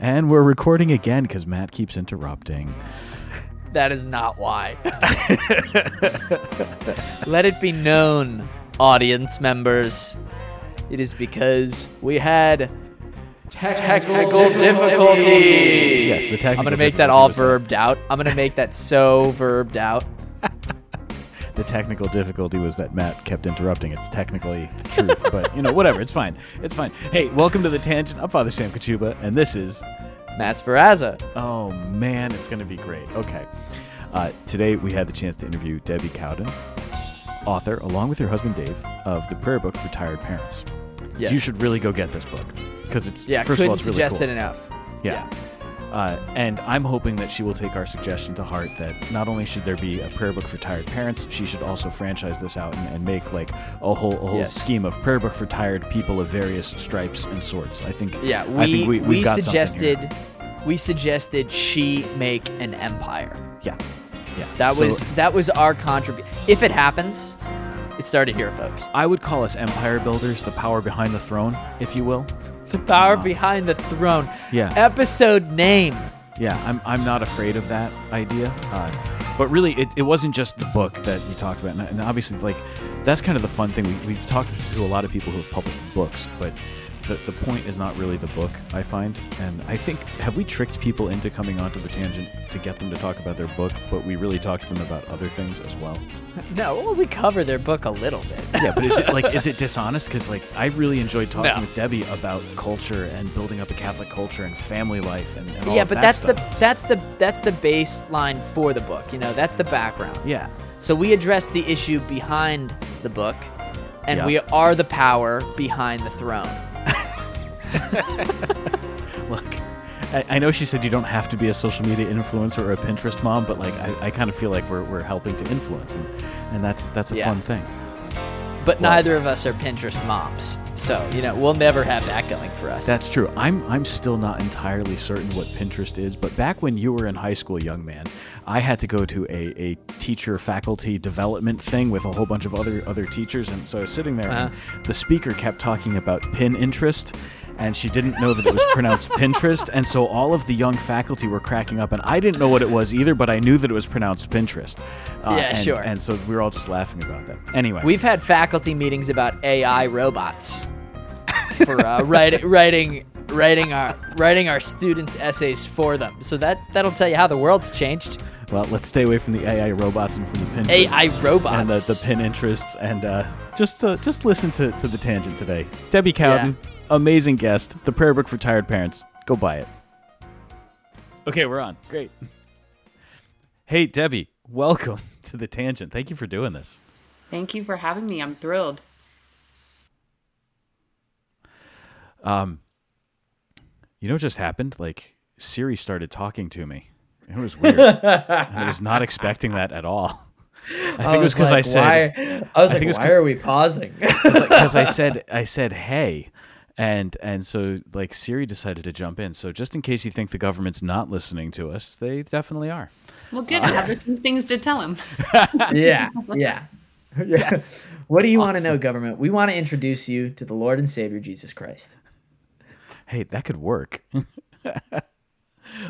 And we're recording again because Matt keeps interrupting. That is not why. Let it be known, audience members. It is because we had technical difficulties. Yes, the technical I'm going to make that all verbed out. I'm going to make that so verbed out. The technical difficulty was that Matt kept interrupting. It's technically the truth, but, you know, whatever. It's fine. It's fine. Hey, welcome to The Tangent. I'm Father Sam Kachuba, and this is Matt Sparazza. Oh, man, it's going to be great. Okay. Today we had the chance to interview Debbie Cowden, author, along with her husband Dave, of The Prayer Book for Tired Parents. Yes. You should really go get this book because it's, first of all, it's really cool. Yeah, couldn't suggest it enough. Yeah. And I'm hoping that she will take our suggestion to heart that not only should there be a prayer book for tired parents, she should also franchise this out and make like a whole scheme of prayer book for tired people of various stripes and sorts. I think we suggested she make an empire. Yeah. That was our contribution. If it happens, it started here, folks. I would call us empire builders, the power behind the throne, if you will. The power behind the throne. Yeah. Episode name. Yeah, I'm not afraid of that idea. But really, it wasn't just the book that we talked about. And obviously, like, that's kind of the fun thing. We've talked to a lot of people who have published books, but the point is not really the book, I find. And I think, have we tricked people into coming onto The Tangent to get them to talk about their book, but we really talk to them about other things as well? No, well, we cover their book a little bit. Yeah, but is it dishonest? Because like I really enjoyed talking with Debbie about culture and building up a Catholic culture and family life and all that stuff. Yeah, but that's the baseline for the book. You know, that's the background. Yeah. So we address the issue behind the book, and we are the power behind the throne. Look, I know she said you don't have to be a social media influencer or a Pinterest mom, but like I kind of feel like we're helping to influence, and that's a fun thing. But neither of us are Pinterest moms, so you know we'll never have that going for us. That's true. I'm still not entirely certain what Pinterest is, but back when you were in high school, young man, I had to go to a teacher faculty development thing with a whole bunch of other teachers, and so I was sitting there, and the speaker kept talking about Pinterest. And she didn't know that it was pronounced Pinterest, and so all of the young faculty were cracking up, and I didn't know what it was either, but I knew that it was pronounced Pinterest. Sure. And so we were all just laughing about that. Anyway. We've had faculty meetings about AI robots for writing our students' essays for them. So that'll tell you how the world's changed. Well, let's stay away from the AI robots and from the Pinterest. AI robots. And the pin interests, and just listen to The Tangent today. Debbie Cowden. Yeah. Amazing guest, The Prayer Book for Tired Parents. Go buy it. Okay, we're on. Great. Hey, Debbie, welcome to The Tangent. Thank you for doing this. Thank you for having me. I'm thrilled. You know what just happened? Like, Siri started talking to me. It was weird. I was not expecting that at all. I think it was because like, why are we pausing? Because I said, hey. And so like Siri decided to jump in. So just in case you think the government's not listening to us, they definitely are. Well, good. I have things to tell them. Yeah. Yes. What do you want to know, government? We want to introduce you to the Lord and Savior, Jesus Christ. Hey, that could work.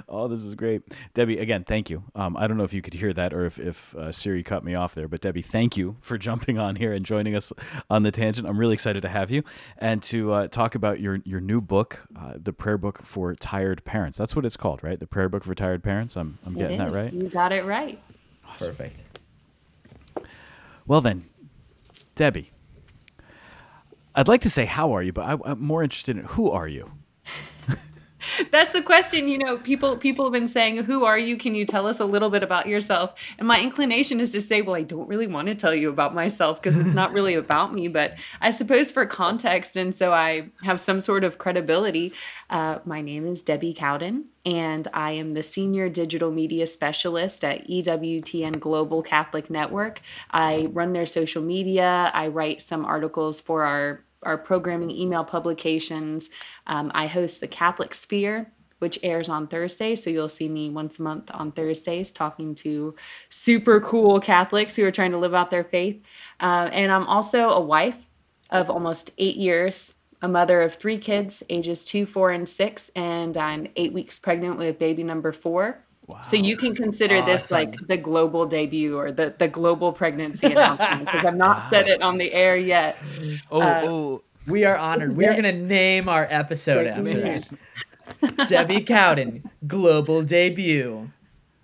Oh, this is great. Debbie, again, thank you. I don't know if you could hear that or if Siri cut me off there, but Debbie, thank you for jumping on here and joining us on The Tangent. I'm really excited to have you and to talk about your new book, The Prayer Book for Tired Parents. That's what it's called, right? The Prayer Book for Tired Parents. I'm getting that right? You got it right. Awesome. Perfect. Well then, Debbie, I'd like to say how are you, but I'm more interested in who are you? That's the question, you know, people have been saying, who are you? Can you tell us a little bit about yourself? And my inclination is to say, well, I don't really want to tell you about myself because it's not really about me, but I suppose for context. And so I have some sort of credibility. My name is Debbie Cowden, and I am the Senior Digital Media Specialist at EWTN Global Catholic Network. I run their social media. I write some articles for our programming email publications. I host the Catholic Sphere, which airs on Thursdays. So you'll see me once a month on Thursdays talking to super cool Catholics who are trying to live out their faith. And I'm also a wife of almost 8 years. a mother of 3 kids, ages 2, 4, and 6, and I'm 8 weeks pregnant with baby number 4. Wow. So you can consider this like the global debut or the global pregnancy announcement, because I've not said it on the air yet. We are honored. We are going to name our episode after that. Debbie Cowden, global debut.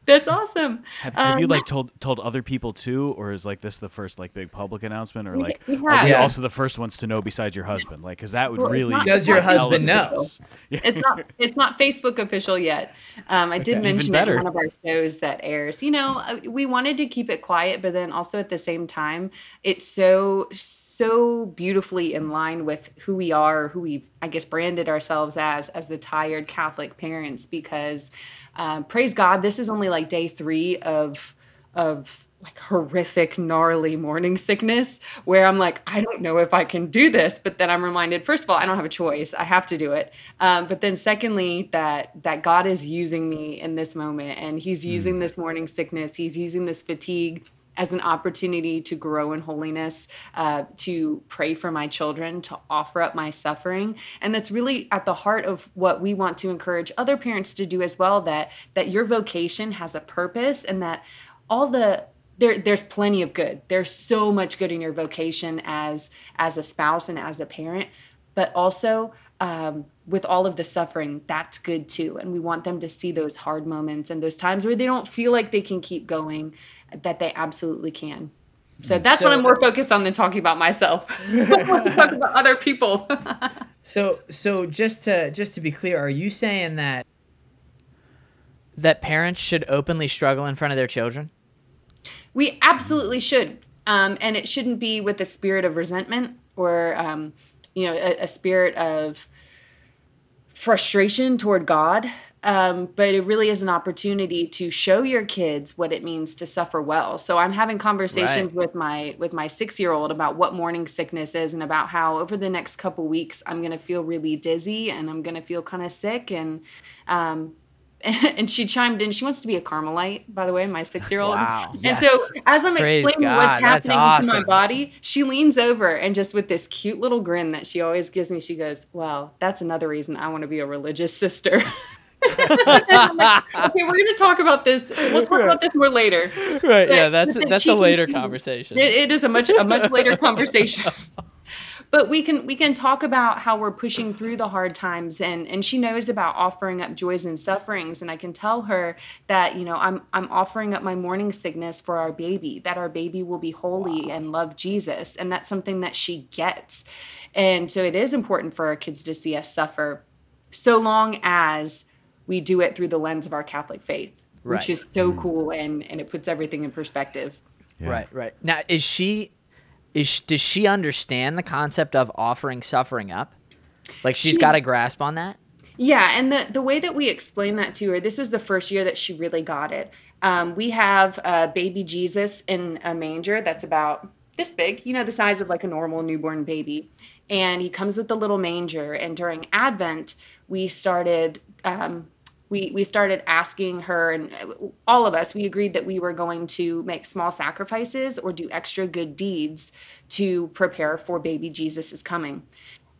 That's awesome. Have you like told other people too, or is like this the first like big public announcement, or like are we also the first ones to know besides your husband? Like, because that would really does your husband know? It's not Facebook official yet. I did mention it in one of our shows that airs. You know, we wanted to keep it quiet, but then also at the same time, it's so beautifully in line with who we are, who we've I guess branded ourselves as the tired Catholic parents, because. Praise God, this is only like day 3 of like horrific, gnarly morning sickness where I'm like, I don't know if I can do this. But then I'm reminded, first of all, I don't have a choice. I have to do it. But then secondly, that God is using me in this moment, and he's using this morning sickness. He's using this fatigue as an opportunity to grow in holiness, to pray for my children, to offer up my suffering. And that's really at the heart of what we want to encourage other parents to do as well, that your vocation has a purpose, and that there's plenty of good. There's so much good in your vocation as a spouse and as a parent, but also with all of the suffering, that's good too. And we want them to see those hard moments and those times where they don't feel like they can keep going, that they absolutely can. So that's what I'm more focused on than talking about myself. I want to talk about other people. So just to be clear, are you saying that parents should openly struggle in front of their children? We absolutely should. And it shouldn't be with a spirit of resentment or, a spirit of frustration toward God, but it really is an opportunity to show your kids what it means to suffer well. So I'm having conversations with my 6-year-old about what morning sickness is, and about how over the next couple weeks I'm going to feel really dizzy and I'm going to feel kind of sick. And she chimed in. She wants to be a Carmelite, by the way, my 6-year-old. Wow. Yes. And so as I'm explaining what's happening to my body, she leans over and just with this cute little grin that she always gives me, she goes, "Well, that's another reason I want to be a religious sister." I'm like, okay, we're going to talk about this. We'll talk about this more later. Right. But yeah, that's a later conversation. It is a much later conversation. But we can talk about how we're pushing through the hard times, and she knows about offering up joys and sufferings, and I can tell her that, you know, I'm offering up my morning sickness for our baby, that our baby will be holy and love Jesus, and that's something that she gets. And so it is important for our kids to see us suffer, so long as we do it through the lens of our Catholic faith, which is so cool, and it puts everything in perspective. Yeah. Right. Now, does she understand the concept of offering suffering up? Like, she's got a grasp on that? Yeah, and the way that we explained that to her, this was the first year that she really got it. We have baby Jesus in a manger that's about this big, you know, the size of like a normal newborn baby. And he comes with the little manger. And during Advent, we started... We started asking her, and all of us, we agreed that we were going to make small sacrifices or do extra good deeds to prepare for baby Jesus' coming.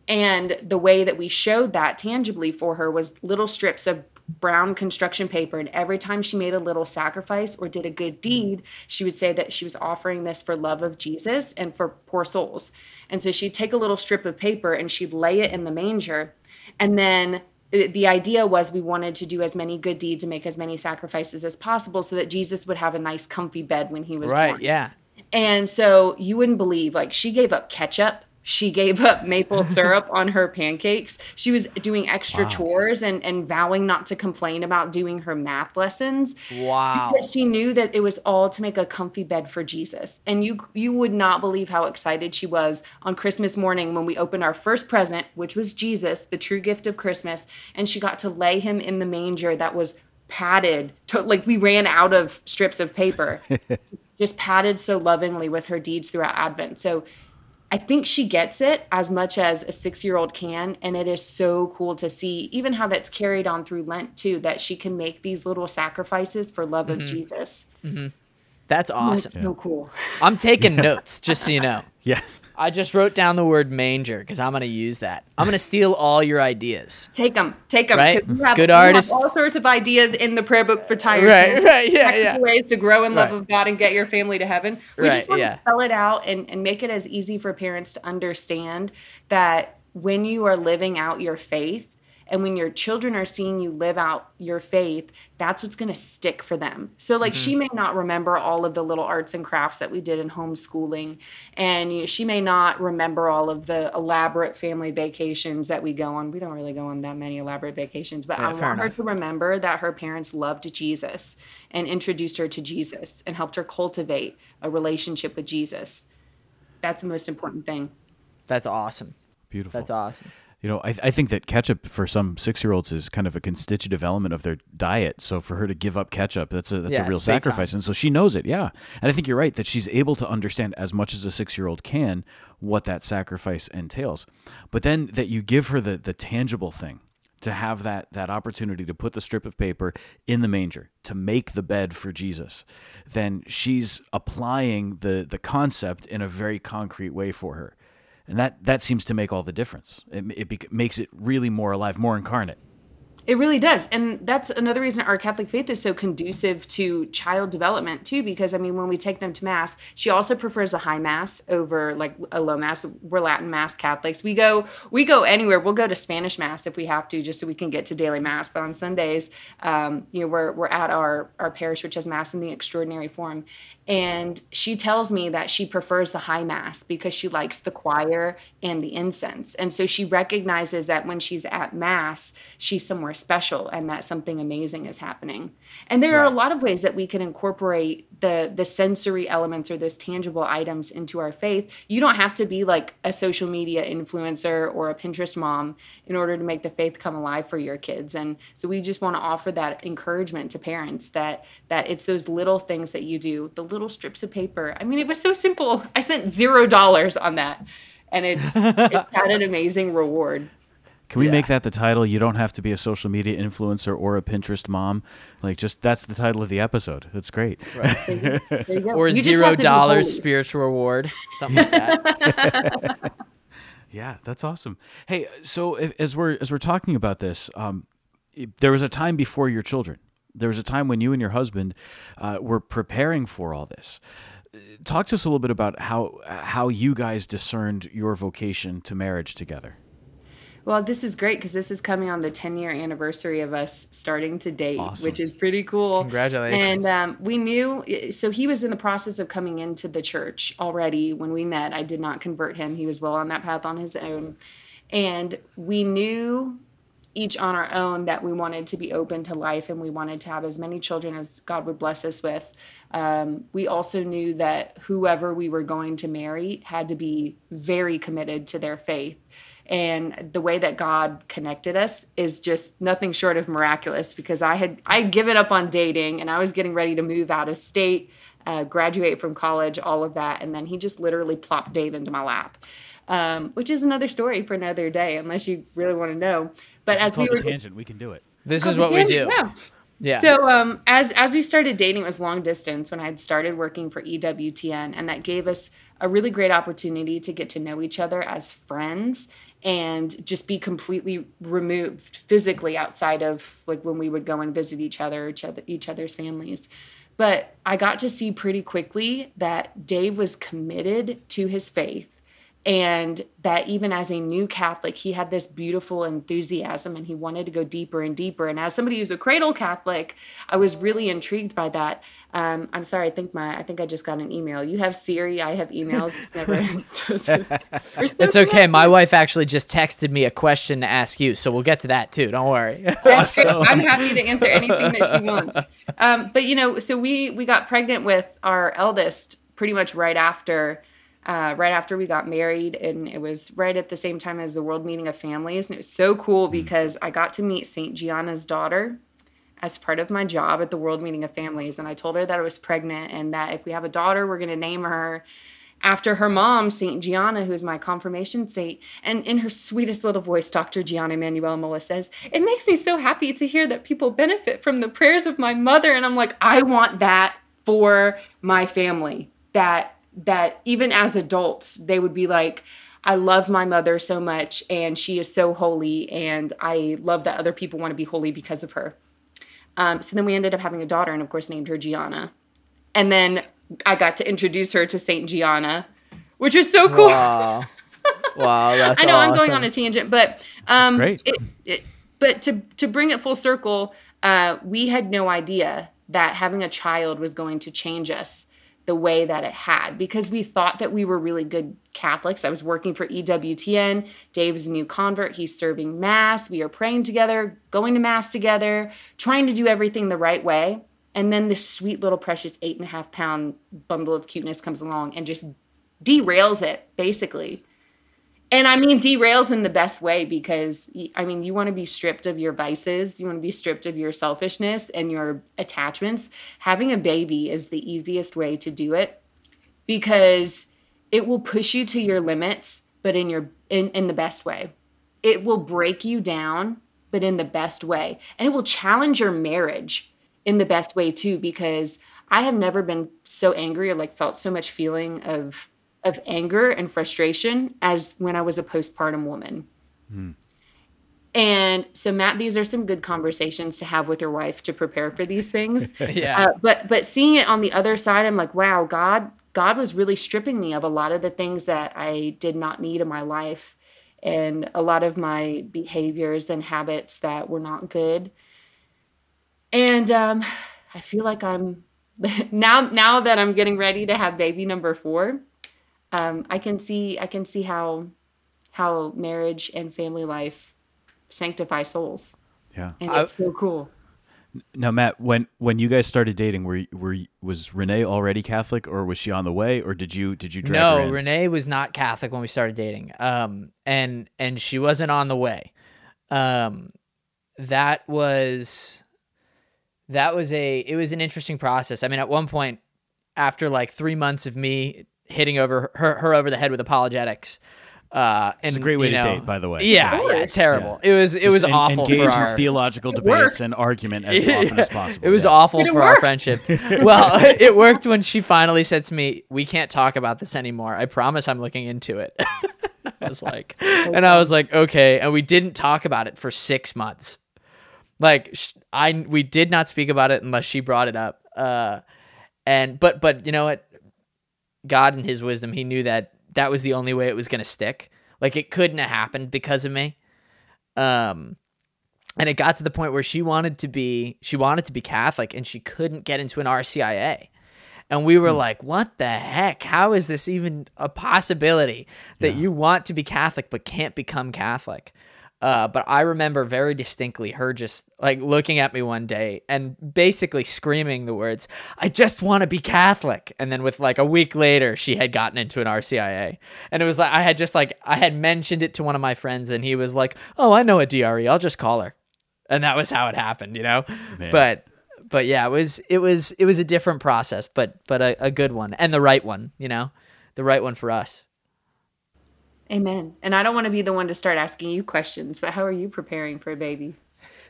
And the way that we showed that tangibly for her was little strips of brown construction paper. And every time she made a little sacrifice or did a good deed, she would say that she was offering this for love of Jesus and for poor souls. And so she'd take a little strip of paper and she'd lay it in the manger, and then... the idea was we wanted to do as many good deeds and make as many sacrifices as possible so that Jesus would have a nice comfy bed when he was born. Right, yeah. And so you wouldn't believe, like, she gave up ketchup. She gave up maple syrup on her pancakes. She was doing extra chores and vowing not to complain about doing her math lessons. Wow. Because she knew that it was all to make a comfy bed for Jesus. And you would not believe how excited she was on Christmas morning when we opened our first present, which was Jesus, the true gift of Christmas. And she got to lay him in the manger that was padded. Like, we ran out of strips of paper. Just padded so lovingly with her deeds throughout Advent. So I think she gets it as much as a 6-year-old can, and it is so cool to see even how that's carried on through Lent too, that she can make these little sacrifices for love of Jesus. Mm-hmm. That's awesome. That's so cool. I'm taking notes, just so you know. Yeah. I just wrote down the word manger because I'm going to use that. I'm going to steal all your ideas. Take them. Right? Good artists. You have all sorts of ideas in the prayer book for tired people. Right, yeah. Ways to grow in love of God and get your family to heaven. We just want to spell it out and make it as easy for parents to understand that when you are living out your faith, and when your children are seeing you live out your faith, that's what's going to stick for them. So like she may not remember all of the little arts and crafts that we did in homeschooling. And she may not remember all of the elaborate family vacations that we go on. We don't really go on that many elaborate vacations, but I want her to remember that her parents loved Jesus and introduced her to Jesus and helped her cultivate a relationship with Jesus. That's the most important thing. That's awesome. Beautiful. That's awesome. You know, I think that ketchup for some 6-year-olds is kind of a constitutive element of their diet. So for her to give up ketchup, that's a real sacrifice. And so she knows it, And I think you're right that she's able to understand as much as a 6-year-old can what that sacrifice entails. But then that you give her the tangible thing, to have that opportunity to put the strip of paper in the manger, to make the bed for Jesus, then she's applying the concept in a very concrete way for her. And that seems to make all the difference. It makes it really more alive, more incarnate. It really does. And that's another reason our Catholic faith is so conducive to child development, too, because, I mean, when we take them to Mass, she also prefers a high Mass over, like, a low Mass. We're Latin Mass Catholics. We go anywhere. We'll go to Spanish Mass if we have to, just so we can get to daily Mass. But on Sundays, we're at our parish, which has Mass in the extraordinary form. And she tells me that she prefers the high Mass because she likes the choir and the incense. And so she recognizes that when she's at Mass, she's somewhere special and that something amazing is happening. And there are a lot of ways that we can incorporate the sensory elements or those tangible items into our faith. You don't have to be like a social media influencer or a Pinterest mom in order to make the faith come alive for your kids. And so we just want to offer that encouragement to parents that it's those little things that you do, the little strips of paper. I mean, it was so simple. I spent $0 on that, and it's had an amazing reward. Can we make that the title? You don't have to be a social media influencer or a Pinterest mom. Like, just that's the title of the episode. That's great. Right. There you go. Or you $0 spiritual reward, something like that. Yeah, that's awesome. Hey, so as we're talking about this, there was a time before your children. There was a time when you and your husband were preparing for all this. Talk to us a little bit about how you guys discerned your vocation to marriage together. Well, this is great because this is coming on the 10-year anniversary of us starting to date, which is pretty cool. Congratulations. And we knew, so he was in the process of coming into the church already when we met. I did not convert him. He was well on that path on his own. And we knew each on our own that we wanted to be open to life and we wanted to have as many children as God would bless us with. We also knew that whoever we were going to marry had to be very committed to their faith. And the way that God connected us is just nothing short of miraculous, because I'd given up on dating and I was getting ready to move out of state, graduate from college, all of that. And then he just literally plopped Dave into my lap, which is another story for another day, unless you really want to know. But as we were tangent, we can do it. This is what we do. Yeah. Yeah. So as we started dating, it was long distance when I had started working for EWTN, and that gave us a really great opportunity to get to know each other as friends and just be completely removed physically outside of like when we would go and visit each other's families. But I got to see pretty quickly that Dave was committed to his faith, and that even as a new Catholic, he had this beautiful enthusiasm and he wanted to go deeper and deeper. And as somebody who's a cradle Catholic, I was really intrigued by that. I'm sorry, I think I just got an email. You have Siri, I have emails. It's never It's okay. My wife actually just texted me a question to ask you, so we'll get to that too. Don't worry. That's awesome. Great. I'm happy to answer anything that she wants. But so we got pregnant with our eldest pretty much right after we got married, and it was right at the same time as the World Meeting of Families. And it was so cool because I got to meet St. Gianna's daughter as part of my job at the World Meeting of Families. And I told her that I was pregnant and that if we have a daughter, we're going to name her after her mom, St. Gianna, who is my confirmation saint. And in her sweetest little voice, Dr. Gianna Emanuela Molla says, "It makes me so happy to hear that people benefit from the prayers of my mother." And I'm like, I want that for my family, that that even as adults, they would be like, I love my mother so much, and she is so holy, and I love that other people want to be holy because of her. So then we ended up having a daughter and, of course, named her Gianna. And then I got to introduce her to Saint Gianna, which is so cool. Wow, wow, that's I know awesome. I'm going on a tangent, but that's great. But to bring it full circle, we had no idea that having a child was going to change us the way that it had, because we thought that we were really good Catholics. I was working for EWTN. Dave's a new convert. He's serving Mass. We are praying together, going to Mass together, trying to do everything the right way. And then this sweet little precious 8.5-pound bundle of cuteness comes along and just derails it, basically. And I mean, derails in the best way, because, I mean, you want to be stripped of your vices. You want to be stripped of your selfishness and your attachments. Having a baby is the easiest way to do it, because it will push you to your limits, but in the best way. It will break you down, but in the best way. And it will challenge your marriage in the best way too, because I have never been so angry or like felt so much feeling of anger and frustration as when I was a postpartum woman. Mm. And so, Matt, these are some good conversations to have with your wife to prepare for these things. Yeah. But seeing it on the other side, I'm like, wow, God was really stripping me of a lot of the things that I did not need in my life, and a lot of my behaviors and habits that were not good. And I feel like I'm now that I'm getting ready to have baby number 4, I can see how marriage and family life sanctify souls. Yeah, and it's so cool. Now, Matt, when you guys started dating, was Renee already Catholic, or was she on the way, or did you drag her in? No, Renee was not Catholic when we started dating, and she wasn't on the way. It was an interesting process. I mean, at one point, after like 3 months of me hitting over her over the head with apologetics. It's a great way to date, by the way. Yeah, terrible. Yeah. It was awful for our theological debates and argument as often as possible. It was awful for our friendship. Well, it worked when she finally said to me, "We can't talk about this anymore. I promise I'm looking into it." I was like, "Okay." And we didn't talk about it for 6 months. Like we did not speak about it unless she brought it up. But you know what? God in his wisdom, he knew that was the only way it was going to stick. Like, it couldn't have happened because of me. And it got to the point where she wanted to be Catholic, and she couldn't get into an RCIA. And we were like, what the heck? How is this even a possibility that you want to be Catholic but can't become Catholic? But I remember very distinctly her just like looking at me one day and basically screaming the words, "I just want to be Catholic." And then with like a week later, she had gotten into an RCIA. And it was like, I had mentioned it to one of my friends, and he was like, "Oh, I know a DRE. I'll just call her." And that was how it happened, you know? Man. But yeah, it was a different process, but a good one, and the right one, you know, the right one for us. Amen. And I don't want to be the one to start asking you questions, but how are you preparing for a baby?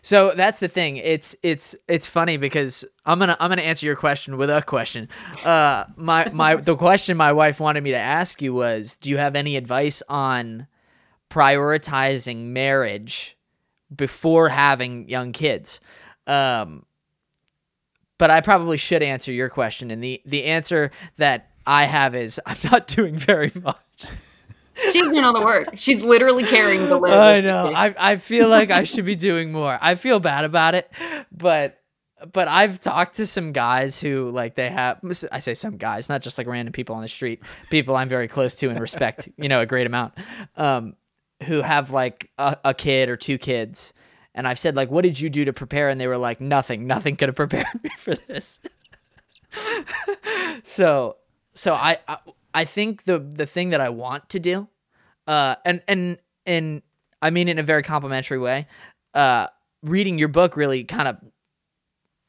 So that's the thing. It's funny because I'm gonna answer your question with a question. The question my wife wanted me to ask you was, do you have any advice on prioritizing marriage before having young kids? But I probably should answer your question, and the answer that I have is I'm not doing very much. She's doing all the work. She's literally carrying the load. I know. I feel like I should be doing more. I feel bad about it, but I've talked to some guys who like they have. I say some guys, not just like random people on the street. People I'm very close to and respect, you know, a great amount, who have like a kid or 2 kids, and I've said like, "What did you do to prepare?" And they were like, "Nothing. Nothing could have prepared me for this." So I think the thing that I want to do, and I mean in a very complimentary way, reading your book really kind of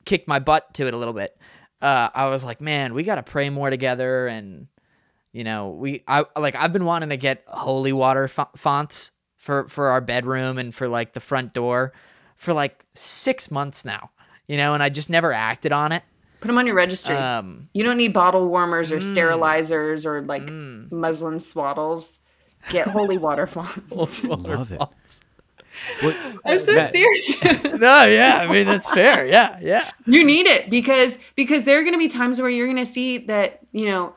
kicked my butt to it a little bit. I was like, man, we got to pray more together, and you know, I've been wanting to get holy water fonts for our bedroom and for like the front door for like 6 months now, you know, and I just never acted on it. Put them on your registry. You don't need bottle warmers or sterilizers or like muslin swaddles. Get holy water fonts. Love it. What? I'm so serious. No, yeah. I mean, that's fair. Yeah, yeah. You need it because there are going to be times where you're going to see that, you know,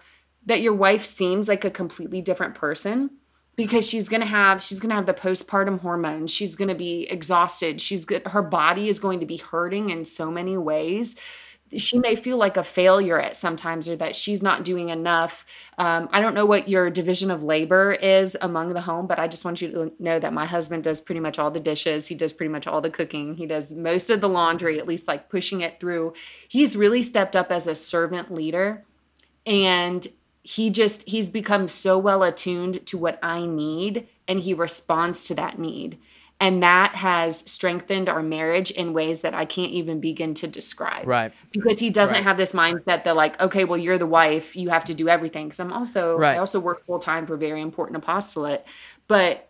that your wife seems like a completely different person because she's going to have the postpartum hormones. She's going to be exhausted. Her body is going to be hurting in so many ways. She may feel like a failure at sometimes, or that she's not doing enough. I don't know what your division of labor is among the home, but I just want you to know that my husband does pretty much all the dishes. He does pretty much all the cooking. He does most of the laundry, at least like pushing it through. He's really stepped up as a servant leader, and he's become so well attuned to what I need, and he responds to that need. And that has strengthened our marriage in ways that I can't even begin to describe. Right. Because he doesn't have this mindset that like, okay, well, you're the wife, you have to do everything. Because I also work full time for a very important apostolate. But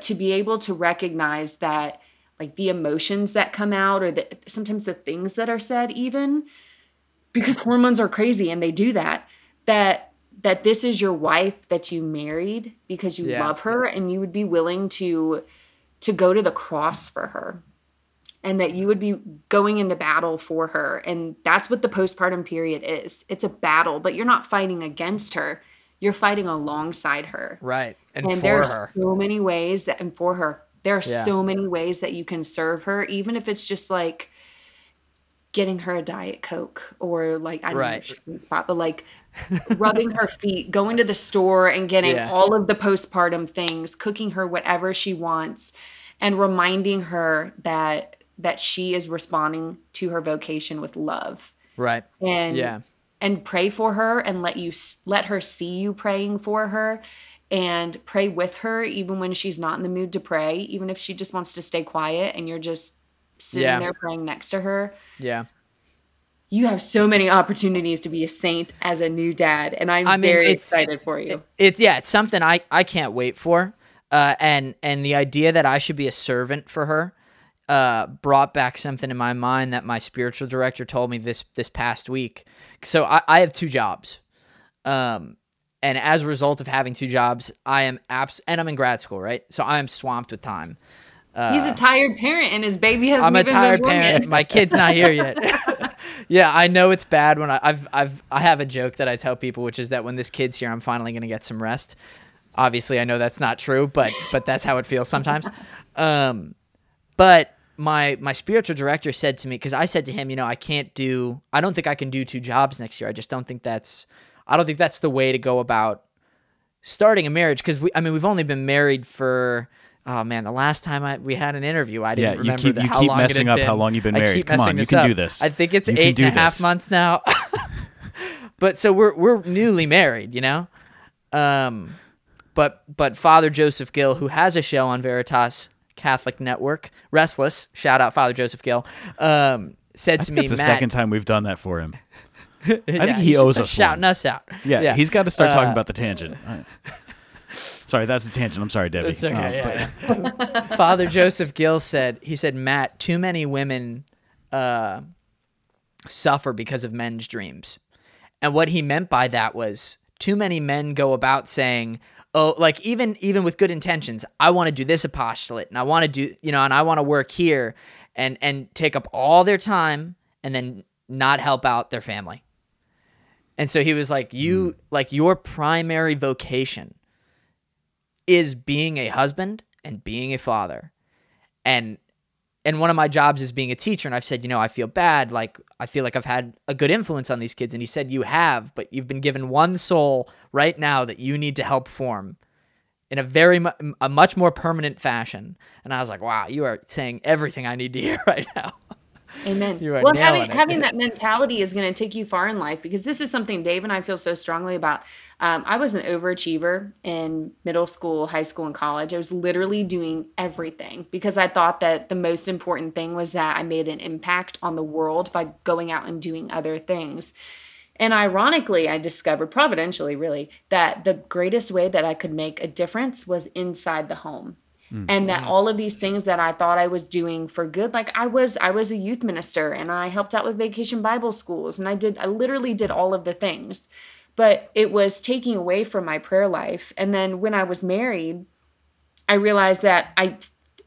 to be able to recognize that like the emotions that come out, or sometimes the things that are said, even because hormones are crazy and they do that this is your wife that you married because you love her and you would be willing to go to the cross for her, and that you would be going into battle for her. And that's what the postpartum period is. It's a battle, but you're not fighting against her. You're fighting alongside her. Right. And for her. So many ways that you can serve her, even if it's just like getting her a Diet Coke, or like, I don't know if she can spot, but like rubbing her feet, going to the store and getting all of the postpartum things, cooking her whatever she wants, and reminding her that she is responding to her vocation with love. Right. And pray for her, and let her see you praying for her, and pray with her even when she's not in the mood to pray, even if she just wants to stay quiet and you're just sitting there praying next to her. Yeah. You have so many opportunities to be a saint as a new dad, and I'm very excited for you. It's something I can't wait for. And the idea that I should be a servant for her brought back something in my mind that my spiritual director told me this past week. So I have two jobs. And as a result of having two jobs, and I'm in grad school, right? So I am swamped with time. He's a tired parent, and his baby hasn't even been born yet. I'm a tired parent. My kid's not here yet. Yeah, I know it's bad when I have a joke that I tell people, which is that when this kid's here, I'm finally going to get some rest. Obviously, I know that's not true, but that's how it feels sometimes. But my spiritual director said to me, because I said to him, you know, I don't think I can do two jobs next year. I just don't think that's the way to go about starting a marriage, because we've only been married for. Oh man, the last time we had an interview, I didn't remember how long it had been. You keep messing up how long you've been married. Come on, you can do this. I think it's 8.5 months now. But so we're newly married, you know? But Father Joseph Gill, who has a show on Veritas Catholic Network, Restless, shout out Father Joseph Gill, said to me, Matt. That's the second time we've done that for him. I think he owes us shouting us out. Yeah, he's got to start talking about the tangent. All right. Sorry, that's the tangent. I'm sorry, Debbie. It's okay. Father Joseph Gill said, Matt, too many women suffer because of men's dreams. And what he meant by that was too many men go about saying, oh, like even with good intentions, I want to do this apostolate, and I want to do, you know, and I want to work here, and take up all their time and then not help out their family. And so he was like, your primary vocation is being a husband and being a father. And one of my jobs is being a teacher, and I've said, you know, I feel bad, like I feel like I've had a good influence on these kids. And he said, you have, but you've been given one soul right now that you need to help form in a much more permanent fashion. And I was like, wow, you are saying everything I need to hear right now. Amen. Well, having that mentality is going to take you far in life, because this is something Dave and I feel so strongly about. I was an overachiever in middle school, high school, and college. I was literally doing everything because I thought that the most important thing was that I made an impact on the world by going out and doing other things. And ironically, I discovered, providentially really, that the greatest way that I could make a difference was inside the home. And that all of these things that I thought I was doing for good, like I was a youth minister and I helped out with Vacation Bible Schools and I literally did all of the things, but it was taking away from my prayer life. And then when I was married, I realized that I,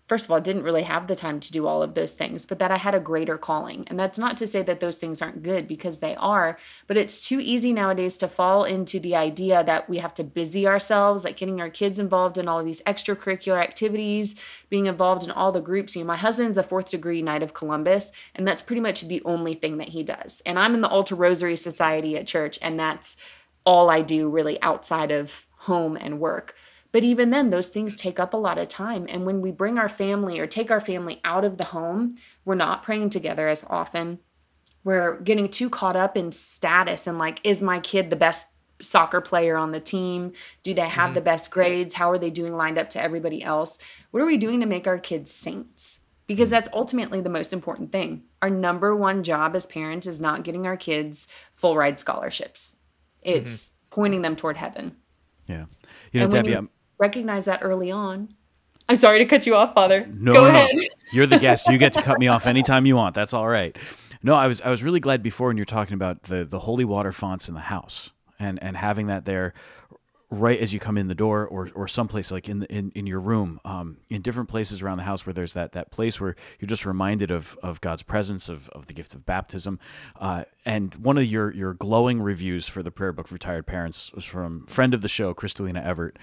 first of all, didn't really have the time to do all of those things, but that I had a greater calling. And that's not to say that those things aren't good, because they are, but it's too easy nowadays to fall into the idea that we have to busy ourselves, like getting our kids involved in all of these extracurricular activities, being involved in all the groups. You know, my husband's a 4th degree Knight of Columbus, and that's pretty much the only thing that he does. And I'm in the Altar Rosary Society at church, and that's all I do really outside of home and work. But even then, those things take up a lot of time. And when we bring our family or take our family out of the home, we're not praying together as often. We're getting too caught up in status and like, is my kid the best soccer player on the team? Do they have the best grades? How are they doing lined up to everybody else? What are we doing to make our kids saints? Because that's ultimately the most important thing. Our number one job as parents is not getting our kids full ride scholarships. It's pointing them toward heaven. Yeah. You know, and Debbie, recognize that early on. I'm sorry to cut you off, Father. No, go ahead. You're the guest. You get to cut me off anytime you want. That's all right. No, I was really glad before when you were talking about the holy water fonts in the house and having that there right as you come in the door or someplace like in your room, in different places around the house where there's that place where you're just reminded of God's presence, of the gift of baptism. And one of your glowing reviews for the Prayer Book for Tired Parents was from friend of the show, Crystalina Evert.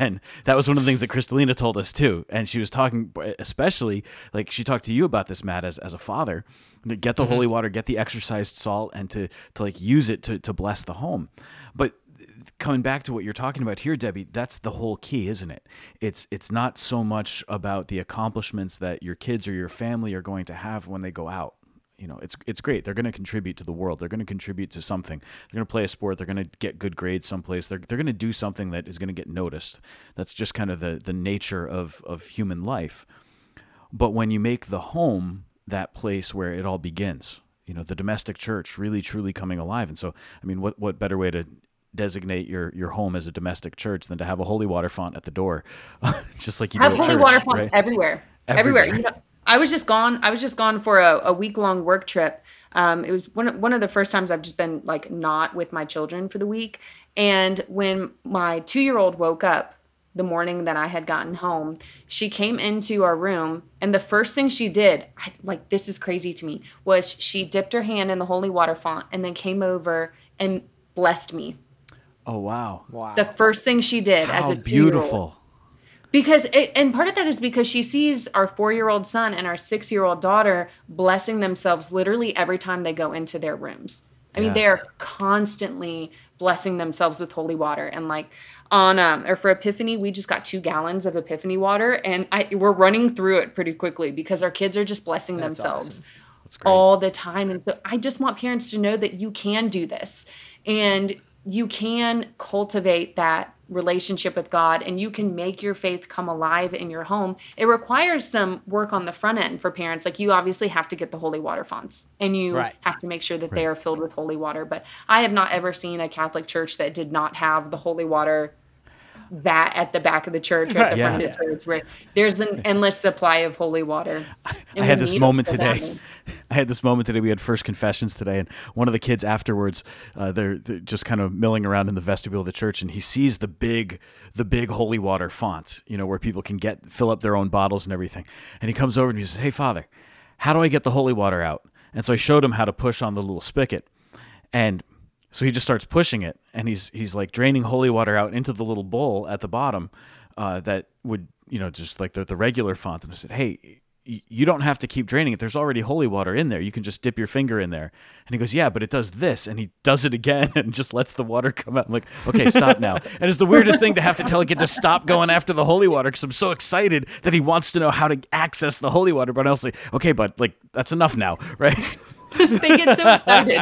And that was one of the things that Crystalina told us too. And she was talking, especially like she talked to you about this, Matt, as a father, to get the holy water, get the exorcised salt, and to like use it to bless the home. But coming back to what you're talking about here, Debbie, that's the whole key, isn't it? It's not so much about the accomplishments that your kids or your family are going to have when they go out. You know, it's great. They're going to contribute to the world. They're going to contribute to something. They're going to play a sport. They're going to get good grades someplace. They're going to do something that is going to get noticed. That's just kind of the nature of human life. But when you make the home that place where it all begins, you know, the domestic church really, truly coming alive. And so, I mean, what better way to designate your home as a domestic church than to have a holy water font at the door, just like you have do at holy church, water fonts right? Everywhere. You know, I was just gone for a week-long work trip. It was one of the first times I've just been like not with my children for the week. And when my 2-year-old woke up the morning that I had gotten home, she came into our room, and the first thing she did, this is crazy to me, was she dipped her hand in the holy water font and then came over and blessed me. Oh, wow. The first thing she did as a 2-year-old. Beautiful. Because, and part of that is because she sees our 4-year-old son and our 6-year-old daughter blessing themselves literally every time they go into their rooms. I mean, they're constantly blessing themselves with holy water. And like for Epiphany, we just got 2 gallons of Epiphany water, and we're running through it pretty quickly because our kids are just blessing themselves all the time. And so I just want parents to know that you can do this and you can cultivate that relationship with God, and you can make your faith come alive in your home. It requires some work on the front end for parents. Like, you obviously have to get the holy water fonts, and you have to make sure that they are filled with holy water. But I have not ever seen a Catholic church that did not have the holy water vat at the back of the church or at the front of the church, where there's an endless supply of holy water. I had this moment today. We had first confessions today, and one of the kids afterwards, they're just kind of milling around in the vestibule of the church, and he sees the big holy water fonts, you know, where people can fill up their own bottles and everything. And he comes over and he says, "Hey, Father, how do I get the holy water out?" And so I showed him how to push on the little spigot, and so he just starts pushing it, and he's like draining holy water out into the little bowl at the bottom that would, you know, just like the regular font. And I said, "Hey, you don't have to keep draining it. There's already holy water in there. You can just dip your finger in there." And he goes, "Yeah, but it does this." And he does it again and just lets the water come out. I'm like, "Okay, stop now." And it's the weirdest thing to have to tell a kid to stop going after the holy water, because I'm so excited that he wants to know how to access the holy water. But I'll say, "Okay, bud, like, that's enough now, right?" They get so excited.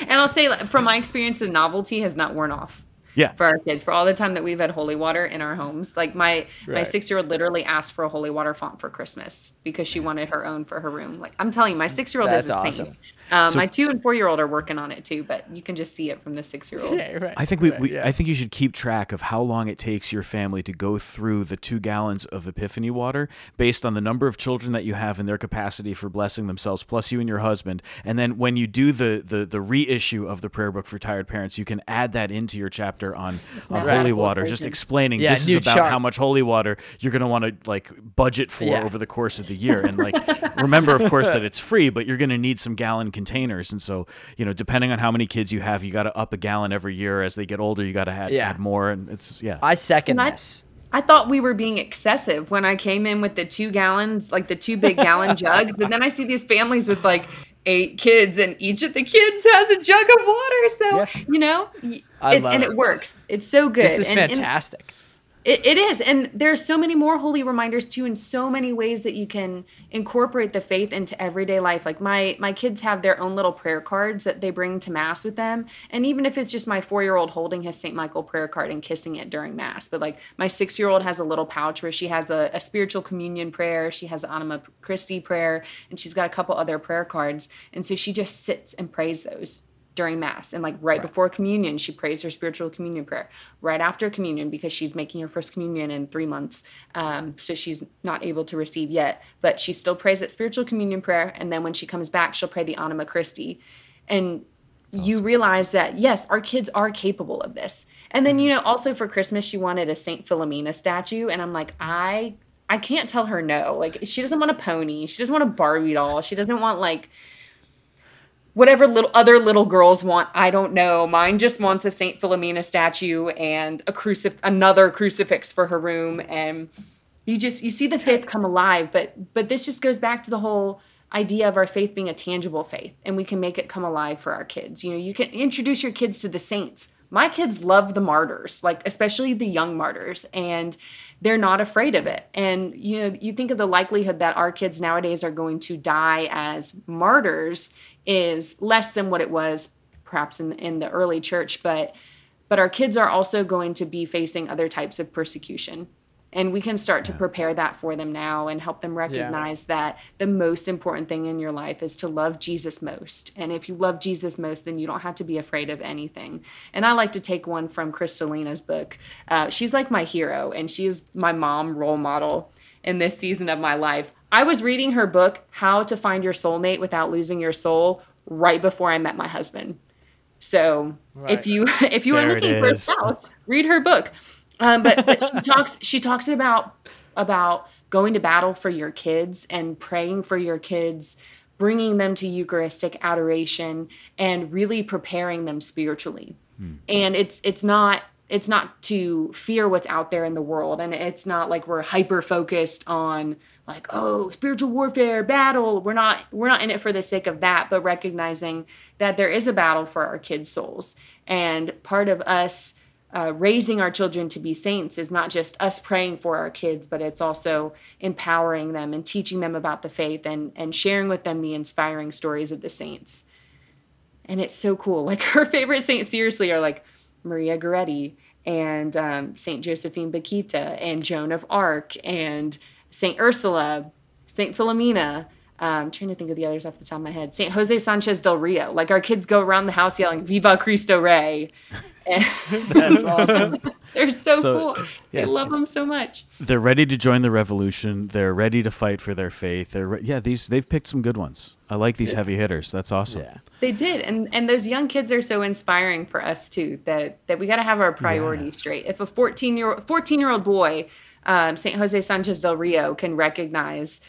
And I'll say, from my experience, the novelty has not worn off. yeah. for our kids, for all the time that we've had holy water in our homes. Like my 6-year-old literally asked for a holy water font for Christmas because she wanted her own for her room. Like I'm telling you, my 6-year-old is a saint. Awesome. So, my 2 and 4-year-old are working on it too, but you can just see it from the 6-year-old. Yeah, right, I think I think you should keep track of how long it takes your family to go through the 2 gallons of Epiphany water based on the number of children that you have and their capacity for blessing themselves, plus you and your husband. And then when you do the reissue of the Prayer Book for Tired Parents, you can add that into your chapter on holy water, just explaining this is about how much holy water you're going to want to like budget for over the course of the year. And like remember, of course, that it's free, but you're going to need some gallon containers. And so, you know, depending on how many kids you have, you got to up a gallon every year. As they get older, you got to add more. And it's, I second this. I thought we were being excessive when I came in with the 2 gallons, like the 2 big gallon jugs. But then I see these families with like 8 kids and each of the kids has a jug of water. So, you know, it works. It's so good. This is fantastic. It is. And there are so many more holy reminders too, in so many ways that you can incorporate the faith into everyday life. Like my kids have their own little prayer cards that they bring to Mass with them. And even if it's just my 4-year-old holding his St. Michael prayer card and kissing it during Mass, but like my 6-year-old has a little pouch where she has a spiritual communion prayer. She has the Anima Christi prayer, and she's got a couple other prayer cards. And so she just sits and prays those during Mass, and like right before communion, she prays her spiritual communion prayer. Right after communion, because she's making her first communion in 3 months, so she's not able to receive yet, but she still prays that spiritual communion prayer. And then when she comes back, she'll pray the Anima Christi. And awesome. You realize that, yes, our kids are capable of this. And then, you know, also for Christmas, she wanted a Saint Philomena statue. And I'm like, I can't tell her no. Like, she doesn't want a pony. She doesn't want a Barbie doll. She doesn't want like whatever little girls want, I don't know. Mine just wants a Saint Philomena statue and another crucifix for her room. And you see the faith come alive. But this just goes back to the whole idea of our faith being a tangible faith, and we can make it come alive for our kids. You know, you can introduce your kids to the saints. My kids love the martyrs, like especially the young martyrs, and they're not afraid of it. And you know, you think of the likelihood that our kids nowadays are going to die as martyrs is less than what it was perhaps in the early church, but our kids are also going to be facing other types of persecution. And we can start to prepare that for them now and help them recognize that the most important thing in your life is to love Jesus most. And if you love Jesus most, then you don't have to be afraid of anything. And I like to take one from Crystalina's book. She's like my hero, and she is my mom role model in this season of my life. I was reading her book, How to Find Your Soulmate Without Losing Your Soul, right before I met my husband. So if you are looking for a spouse, read her book. But she talks about going to battle for your kids and praying for your kids, bringing them to Eucharistic adoration, and really preparing them spiritually. And it's not to fear what's out there in the world, and it's not like we're hyper focused on like, oh, spiritual warfare, battle. We're not in it for the sake of that, but recognizing that there is a battle for our kids' souls, and part of us raising our children to be saints is not just us praying for our kids, but it's also empowering them and teaching them about the faith and sharing with them the inspiring stories of the saints. And it's so cool. Like her favorite saints, seriously, are like Maria Goretti and Saint Josephine Bakhita and Joan of Arc and Saint Ursula, Saint Philomena. I'm trying to think of the others off the top of my head. Saint Jose Sanchez del Rio. Like our kids go around the house yelling "Viva Cristo Rey." That's awesome. They're so cool. I love them so much. They're ready to join the revolution. They're ready to fight for their faith. They've picked some good ones. I like these heavy hitters. That's awesome. Yeah. They did. And those young kids are so inspiring for us too, that we got to have our priorities straight. If a 14-year-old boy, St. Jose Sanchez del Rio, can recognize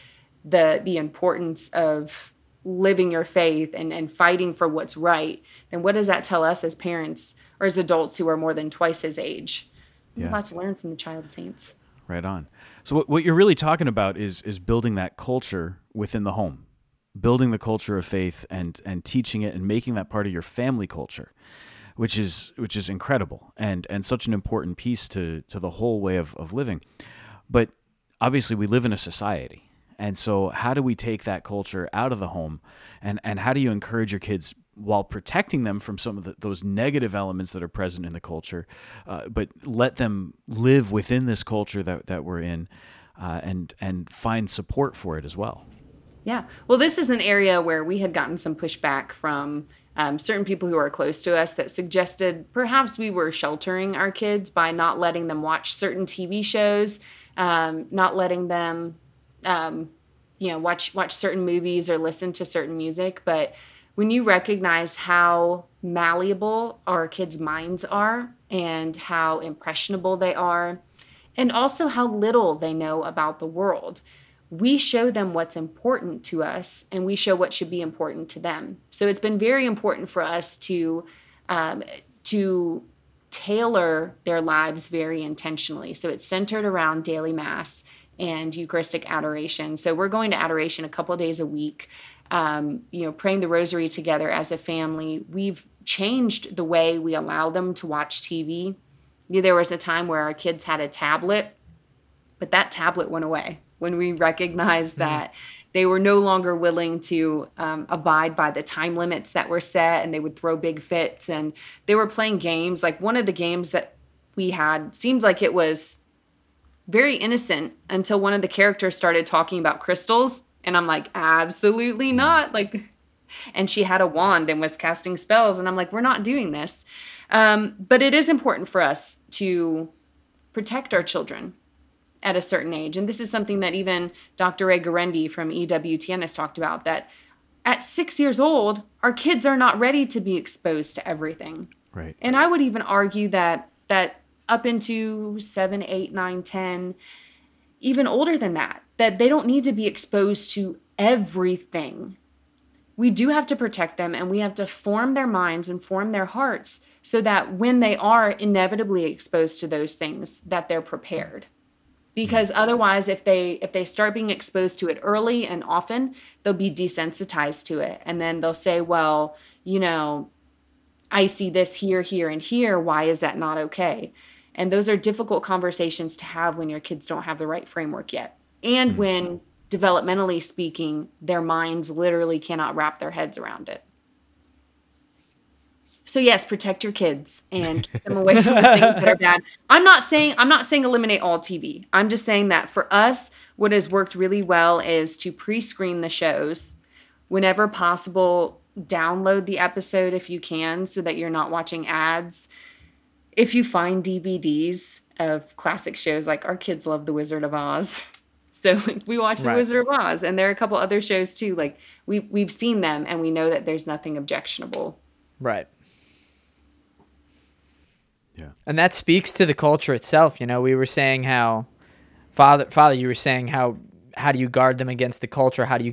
the importance of living your faith and fighting for what's right, then what does that tell us as parents or as adults who are more than twice his age? We're about to learn from the child saints. Right on. So what you're really talking about is building that culture within the home, building the culture of faith and teaching it and making that part of your family culture, which is incredible and such an important piece to the whole way of living. But obviously we live in a society. And so how do we take that culture out of the home, and how do you encourage your kids while protecting them from some of those negative elements that are present in the culture, but let them live within this culture that we're in, and find support for it as well. Yeah. Well, this is an area where we had gotten some pushback from certain people who are close to us that suggested perhaps we were sheltering our kids by not letting them watch certain TV shows, not letting them, watch certain movies or listen to certain music. But when you recognize how malleable our kids' minds are and how impressionable they are, and also how little they know about the world, we show them what's important to us, and we show what should be important to them. So it's been very important for us to tailor their lives very intentionally. So it's centered around daily Mass and Eucharistic adoration. So we're going to adoration a couple days a week, praying the rosary together as a family. We've changed the way we allow them to watch TV. There was a time where our kids had a tablet, but that tablet went away when we recognized that they were no longer willing to abide by the time limits that were set, and they would throw big fits, and they were playing games. Like, one of the games that we had seemed like it was very innocent until one of the characters started talking about crystals, and I'm like, absolutely not. Like, and she had a wand and was casting spells, and I'm like, we're not doing this. But it is important for us to protect our children at a certain age. And this is something that even Dr. Ray Guarendi from EWTN has talked about, that at 6 years old, our kids are not ready to be exposed to everything. Right. And I would even argue that up into 7, 8, 9, 10, even older than that they don't need to be exposed to everything. We do have to protect them, and we have to form their minds and form their hearts so that when they are inevitably exposed to those things, that they're prepared. Because otherwise, if they start being exposed to it early and often, they'll be desensitized to it. And then they'll say, well, I see this here, here, and here. Why is that not okay? And those are difficult conversations to have when your kids don't have the right framework yet. And when, developmentally speaking, their minds literally cannot wrap their heads around it. So yes, protect your kids and keep them away from the things that are bad. I'm not saying eliminate all TV. I'm just saying that for us, what has worked really well is to pre-screen the shows. Whenever possible, download the episode if you can, so that you're not watching ads. If you find DVDs of classic shows, like our kids love The Wizard of Oz. So we watch The Wizard of Oz, and there are a couple other shows too. Like we've seen them, and we know that there's nothing objectionable. Right. Yeah. And that speaks to the culture itself. We were saying how, Father, you were saying how do you guard them against the culture? How do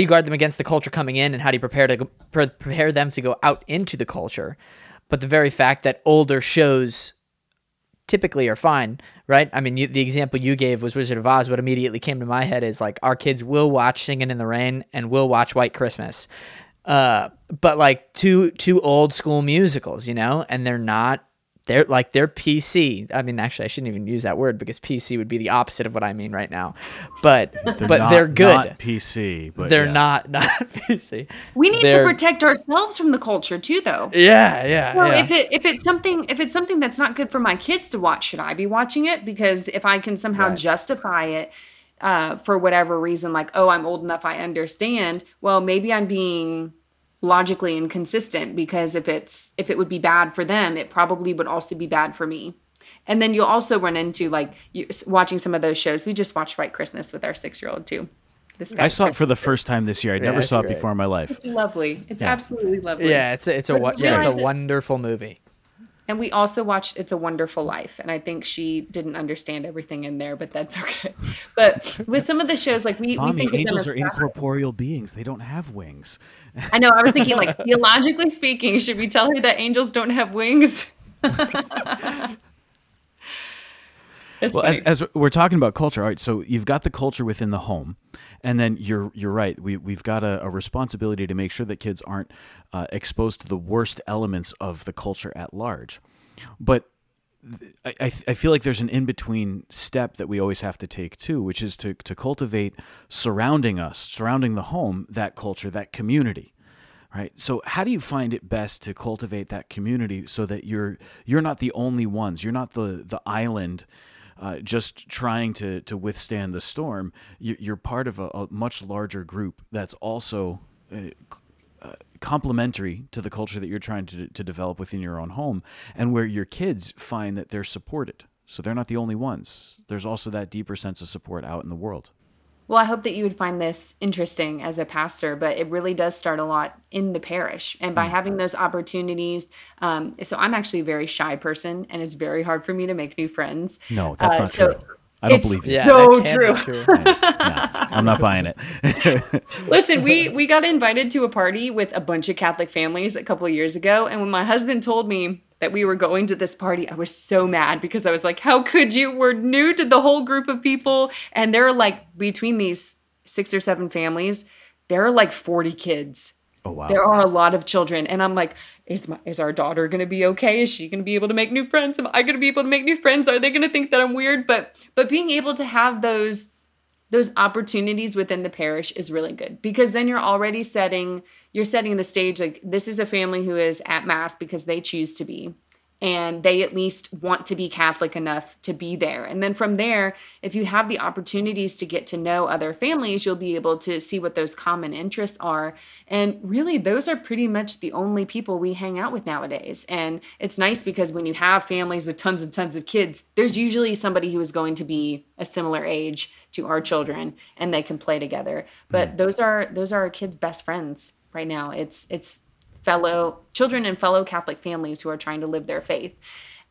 you guard them against the culture coming in, and how do you prepare them to go out into the culture? But the very fact that older shows typically are fine, right? I mean, the example you gave was Wizard of Oz. What immediately came to my head is, like, our kids will watch Singing in the Rain and will watch White Christmas, but like two old school musicals, and they're not. They're like, they're PC. I mean, actually, I shouldn't even use that word, because PC would be the opposite of what I mean right now. But they're good. Not PC. But they're not PC. We need to protect ourselves from the culture too, though. Yeah. Well, yeah. If it's something that's not good for my kids to watch, should I be watching it? Because if I can somehow justify it for whatever reason, like, oh, I'm old enough, I understand. Well, maybe I'm being logically inconsistent, because if it would be bad for them, it probably would also be bad for me. And then you'll also run into, like, watching some of those shows. We just watched White Christmas with our 6-year-old too. I saw it for the first time this year. I never saw it before in my life. It's lovely. It's absolutely lovely. Yeah, it's a wonderful movie. And we also watched It's a Wonderful Life, and I think she didn't understand everything in there, but that's okay. But with some of the shows, like, we think angels are incorporeal beings; they don't have wings. I know. I was thinking, like, theologically speaking, should we tell her that angels don't have wings? Well, as we're talking about culture, all right, so you've got the culture within the home, and then you're right. We've got a responsibility to make sure that kids aren't exposed to the worst elements of the culture at large. But I feel like there's an in-between step that we always have to take too, which is to cultivate surrounding the home, that culture, that community. right? So how do you find it best to cultivate that community so that you're not the only ones, you're not the island just trying to withstand the storm? You're part of a much larger group that's also complementary to the culture that you're trying to develop within your own home, and where your kids find that they're supported. So they're not the only ones. There's also that deeper sense of support out in the world. Well, I hope that you would find this interesting as a pastor, but it really does start a lot in the parish. And by having those opportunities, so I'm actually a very shy person, and it's very hard for me to make new friends. No, that's not true. I don't believe it. Yeah, so true. No, I'm not buying it. Listen, we got invited to a party with a bunch of Catholic families a couple of years ago. And when my husband told me that we were going to this party, I was so mad, because I was like, how could you? We're new to the whole group of people. And there are like, between these 6 or 7 families, there are like 40 kids. Oh, wow. There are a lot of children. And I'm like, is our daughter going to be okay? Is she going to be able to make new friends? Am I going to be able to make new friends? Are they going to think that I'm weird? But being able to have those opportunities within the parish is really good, because then you're already setting the stage. Like, this is a family who is at Mass because they choose to be, and they at least want to be Catholic enough to be there. And then from there, if you have the opportunities to get to know other families, you'll be able to see what those common interests are. And really, those are pretty much the only people we hang out with nowadays. And it's nice, because when you have families with tons and tons of kids, there's usually somebody who is going to be a similar age to our children, and they can play together. But those are our kids' best friends right now. It's fellow children and fellow Catholic families who are trying to live their faith.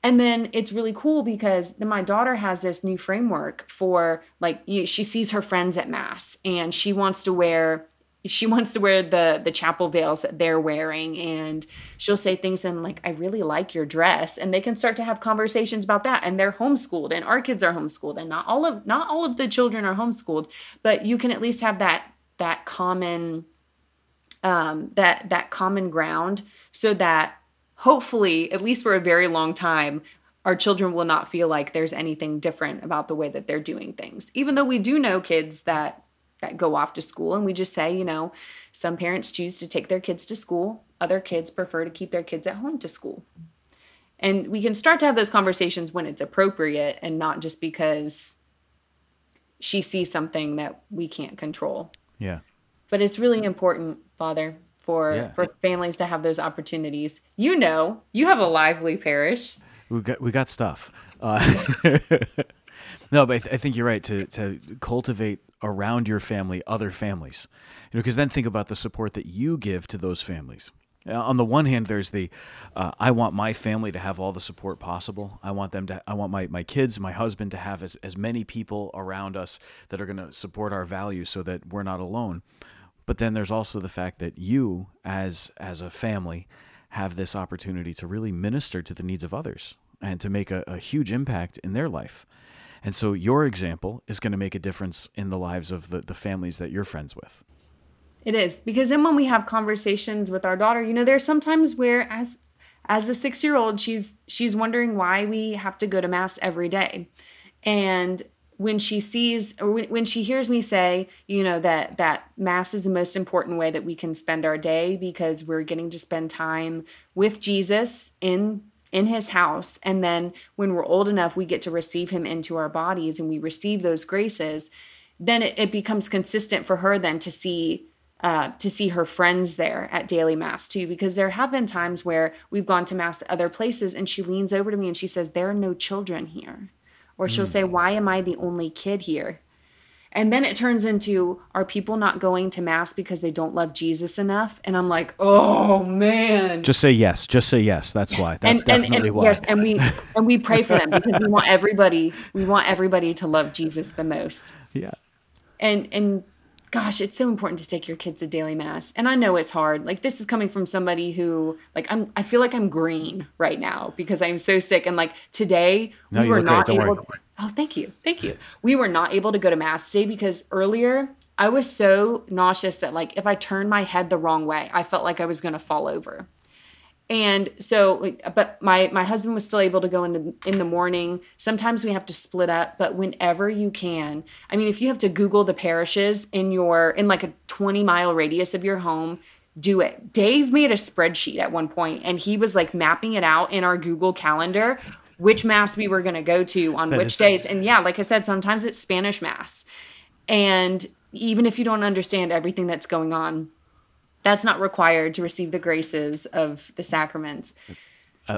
And then it's really cool, because then my daughter has this new framework for, like, she sees her friends at Mass, and she wants to wear the chapel veils that they're wearing. And she'll say things, and like, I really like your dress. And they can start to have conversations about that. And they're homeschooled, and our kids are homeschooled, and not all of the children are homeschooled, but you can at least have that common that common ground, so that hopefully, at least for a very long time, our children will not feel like there's anything different about the way that they're doing things. Even though we do know kids that go off to school, and we just say, some parents choose to take their kids to school. Other kids prefer to keep their kids at home to school. And we can start to have those conversations when it's appropriate, and not just because she sees something that we can't control. Yeah. But it's really important, Father, for families to have those opportunities. You have a lively parish. We got stuff. No, but I think you're right to cultivate around your family other families, because then think about the support that you give to those families. On the one hand, there's the I want my family to have all the support possible. I want my kids, my husband to have as many people around us that are going to support our values so that we're not alone. But then there's also the fact that you, as a family, have this opportunity to really minister to the needs of others and to make a huge impact in their life. And so your example is going to make a difference in the lives of the families that you're friends with. It is, because then when we have conversations with our daughter, there's sometimes where as a 6-year-old, she's wondering why we have to go to Mass every day. And when she sees, or when she hears me say, that Mass is the most important way that we can spend our day, because we're getting to spend time with Jesus in his house. And then when we're old enough, we get to receive him into our bodies, and we receive those graces. Then it becomes consistent for her then to see her friends there at daily Mass too, because there have been times where we've gone to Mass at other places, and she leans over to me and she says, there are no children here. Or she'll say, why am I the only kid here? And then it turns into, are people not going to Mass because they don't love Jesus enough? And I'm like, oh man. Just say yes. That's why. That's definitely why. Yes, and we pray for them, because we want everybody to love Jesus the most. Yeah. And gosh, it's so important to take your kids to daily Mass. And I know it's hard. Like, this is coming from somebody who, like, I feel like I'm green right now because I'm so sick. And like today, we were not able. Oh, thank you. We were not able to go to Mass today because earlier I was so nauseous that, like, if I turned my head the wrong way, I felt like I was going to fall over. And so, like, but my husband was still able to go in the morning. Sometimes we have to split up, but whenever you can, I mean, if you have to Google the parishes in like a 20-mile radius of your home, do it. Dave made a spreadsheet at one point, and he was like mapping it out in our Google Calendar, which mass we were going to go to on which days. And yeah, like I said, sometimes it's Spanish mass. And even if you don't understand everything that's going on, that's not required to receive the graces of the sacraments.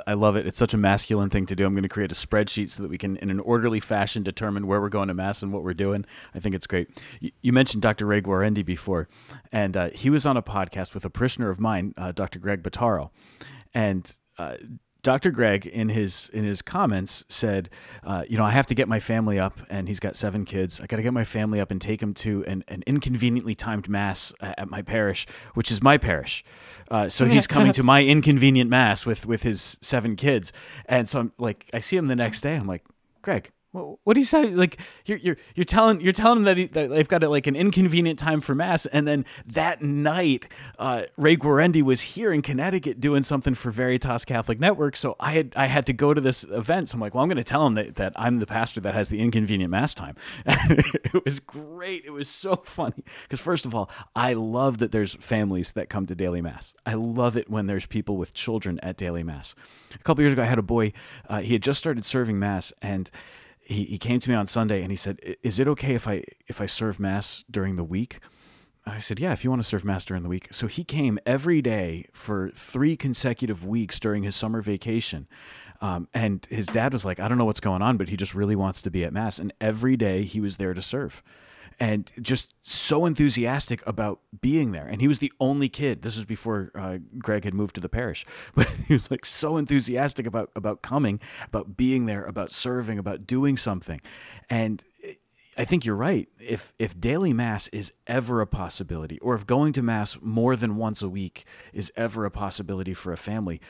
I love it. It's such a masculine thing to do. I'm going to create a spreadsheet so that we can, in an orderly fashion, determine where we're going to mass and what we're doing. I think it's great. You mentioned Dr. Ray Guarendi before, and he was on a podcast with a parishioner of mine, Dr. Greg Bottaro. And Dr. Greg, in his comments, said, I have to get my family up, and he's got 7 kids. I got to get my family up and take them to an inconveniently timed mass at my parish, which is my parish. So he's coming to my inconvenient mass with his 7 kids. And so I'm like, I see him the next day. I'm like, Greg, what do you say? Like you're telling him that they've got an inconvenient time for mass, and then that night, Ray Guarendi was here in Connecticut doing something for Veritas Catholic Network. So I had to go to this event. So I'm like, well, I'm going to tell him that I'm the pastor that has the inconvenient mass time. And it was great. It was so funny because first of all, I love that there's families that come to daily mass. I love it when there's people with children at daily mass. A couple years ago, I had a boy. He had just started serving mass, and he came to me on Sunday and he said, is it okay if I serve mass during the week? And I said, yeah, if you want to serve mass during the week. So he came every day for 3 consecutive weeks during his summer vacation. And his dad was like, I don't know what's going on, but he just really wants to be at mass. And every day he was there to serve. And just so enthusiastic about being there. And he was the only kid. This was before Greg had moved to the parish. But he was like so enthusiastic about coming, about being there, about serving, about doing something. And I think you're right. If daily mass is ever a possibility, or if going to mass more than once a week is ever a possibility for a family,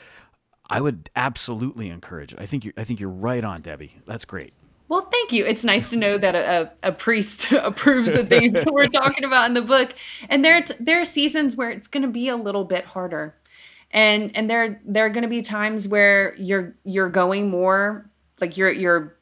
I would absolutely encourage it. I think you're right on, Debbie. That's great. Well, thank you. It's nice to know that a priest approves the things that we're talking about in the book. And there are seasons where it's going to be a little bit harder, and there are going to be times where you're going more, like you're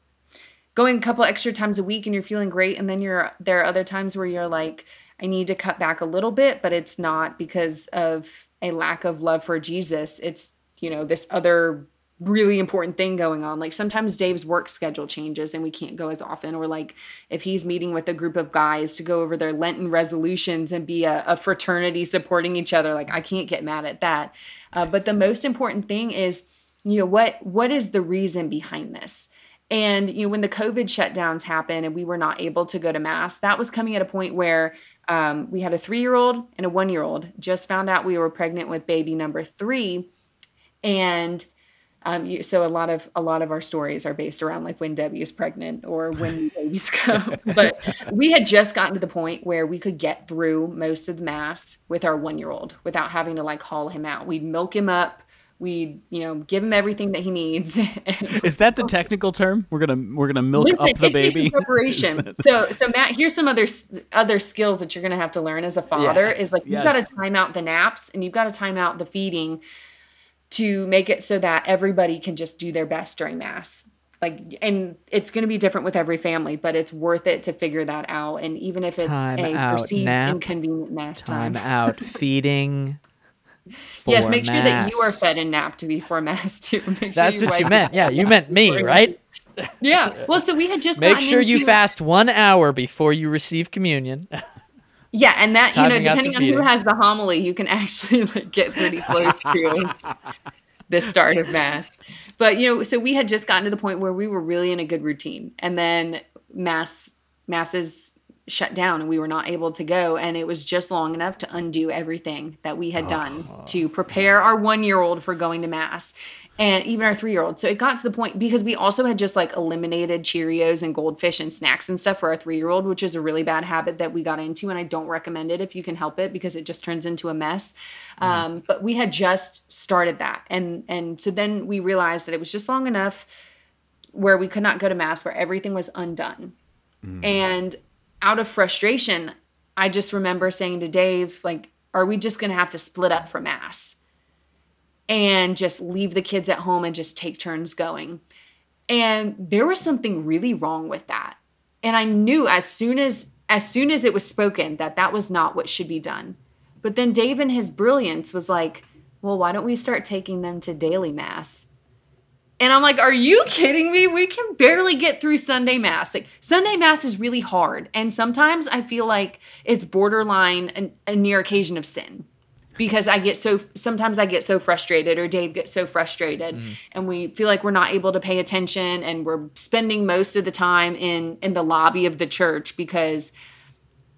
going a couple extra times a week and you're feeling great, and then there are other times where you're like, I need to cut back a little bit, but it's not because of a lack of love for Jesus. It's this other really important thing going on. Like sometimes Dave's work schedule changes and we can't go as often. Or like if he's meeting with a group of guys to go over their Lenten resolutions and be a fraternity supporting each other, like I can't get mad at that. But the most important thing is, what is the reason behind this? And, when the COVID shutdowns happened and we were not able to go to mass, that was coming at a point where we had a 3-year-old and a 1-year-old just found out we were pregnant with baby number 3. And so a lot of our stories are based around like when Debbie is pregnant or when babies come. But we had just gotten to the point where we could get through most of the mass with our 1-year-old without having to like haul him out. We'd milk him up. We'd, give him everything that he needs. Is that the technical term? We're gonna milk up the baby. It's preparation. So Matt, here's some other skills that you're gonna have to learn as a father. Yes, is like you've got to time out the naps and you've got to time out the feeding, to make it so that everybody can just do their best during mass. And it's going to be different with every family, but it's worth it to figure that out. And even if it's perceived nap, inconvenient mass time out feeding. Yes, make mass. Sure that you are fed and napped before mass too. That's what you meant. Yeah, you meant me, right? Yeah. Well, so we had just make sure you fast 1 hour before you receive communion. Yeah, and that, depending on who has the homily, you can actually get pretty close to the start of mass. But, so we had just gotten to the point where we were really in a good routine. And then masses shut down and we were not able to go. And it was just long enough to undo everything that we had done to prepare our 1-year-old for going to mass. And even our 3-year-old. So it got to the point because we also had just eliminated Cheerios and goldfish and snacks and stuff for our 3-year-old, which is a really bad habit that we got into. And I don't recommend it if you can help it because it just turns into a mess. But we had just started that. And so then we realized that it was just long enough where we could not go to mass, where everything was undone. Mm. And out of frustration, I just remember saying to Dave, are we just going to have to split up for mass? And just leave the kids at home and just take turns going. And there was something really wrong with that. And I knew as soon as it was spoken that was not what should be done. But then Dave in his brilliance was like, well, why don't we start taking them to daily mass? And I'm like, are you kidding me? We can barely get through Sunday mass. Like, Sunday mass is really hard. And sometimes I feel like it's borderline a near occasion of sin, because sometimes I get so frustrated, or Dave gets so frustrated, and we feel like we're not able to pay attention, and we're spending most of the time in the lobby of the church because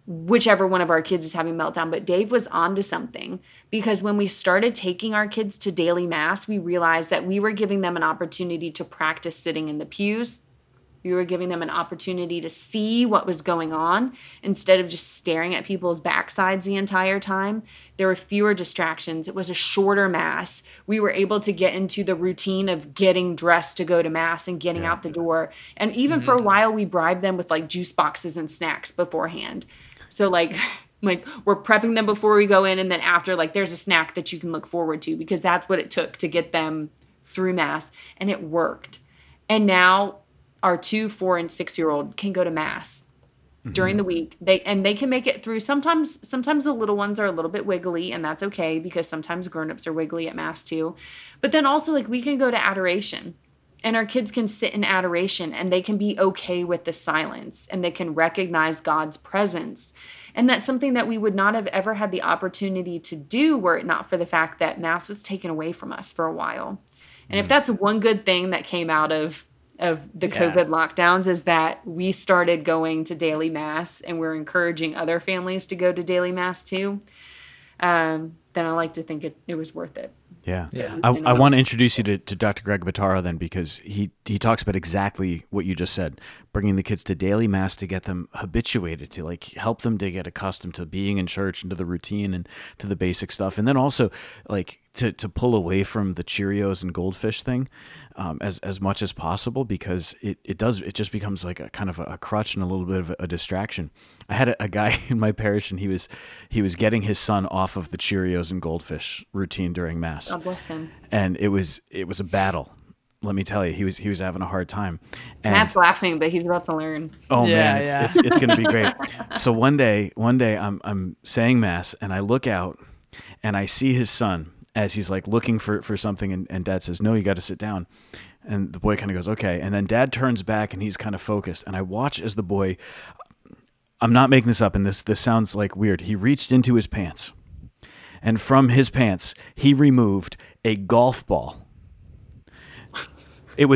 whichever one of our kids is having a meltdown. But Dave was onto something, because when we started taking our kids to daily mass, we realized that we were giving them an opportunity to practice sitting in the pews. We were giving them an opportunity to see what was going on instead of just staring at people's backsides the entire time. There were fewer distractions. It was a shorter mass. We were able to get into the routine of getting dressed to go to mass and getting out the door. And even for a while, we bribed them with like juice boxes and snacks beforehand. So like we're prepping them before we go in, and then after, like, there's a snack that you can look forward to, because that's what it took to get them through mass, and it worked. And now our 2, 4, and 6-year-old can go to mass during the week. They can make it through. Sometimes the little ones are a little bit wiggly, and that's okay, because sometimes grown-ups are wiggly at mass too. But then also, like, we can go to adoration, and our kids can sit in adoration, and they can be okay with the silence, and they can recognize God's presence. And that's something that we would not have ever had the opportunity to do were it not for the fact that mass was taken away from us for a while. And if that's one good thing that came out of the COVID lockdowns, is that we started going to daily mass, and we're encouraging other families to go to daily mass too, then I like to think it was worth it. Yeah. I want to introduce you to Dr. Greg Bottaro then, because he talks about exactly what you just said, bringing the kids to daily mass to get them habituated, to like help them to get accustomed to being in church and to the routine and to the basic stuff. And then also like to pull away from the Cheerios and goldfish thing as much as possible, because it just becomes like a kind of a crutch and a little bit of a distraction. I had a guy in my parish, and he was getting his son off of the Cheerios and goldfish routine during mass. God bless him. And it was a battle. Let me tell you, he was having a hard time. And Matt's laughing, but he's about to learn. Oh yeah, man, it's going to be great. So one day I'm saying mass, and I look out, and I see his son as he's like looking for something, and Dad says, "No, you got to sit down." And the boy kind of goes, "Okay." And then Dad turns back, and he's kind of focused. And I watch as the boy, I'm not making this up, and this sounds like weird, he reached into his pants. And from his pants, he removed a golf ball. It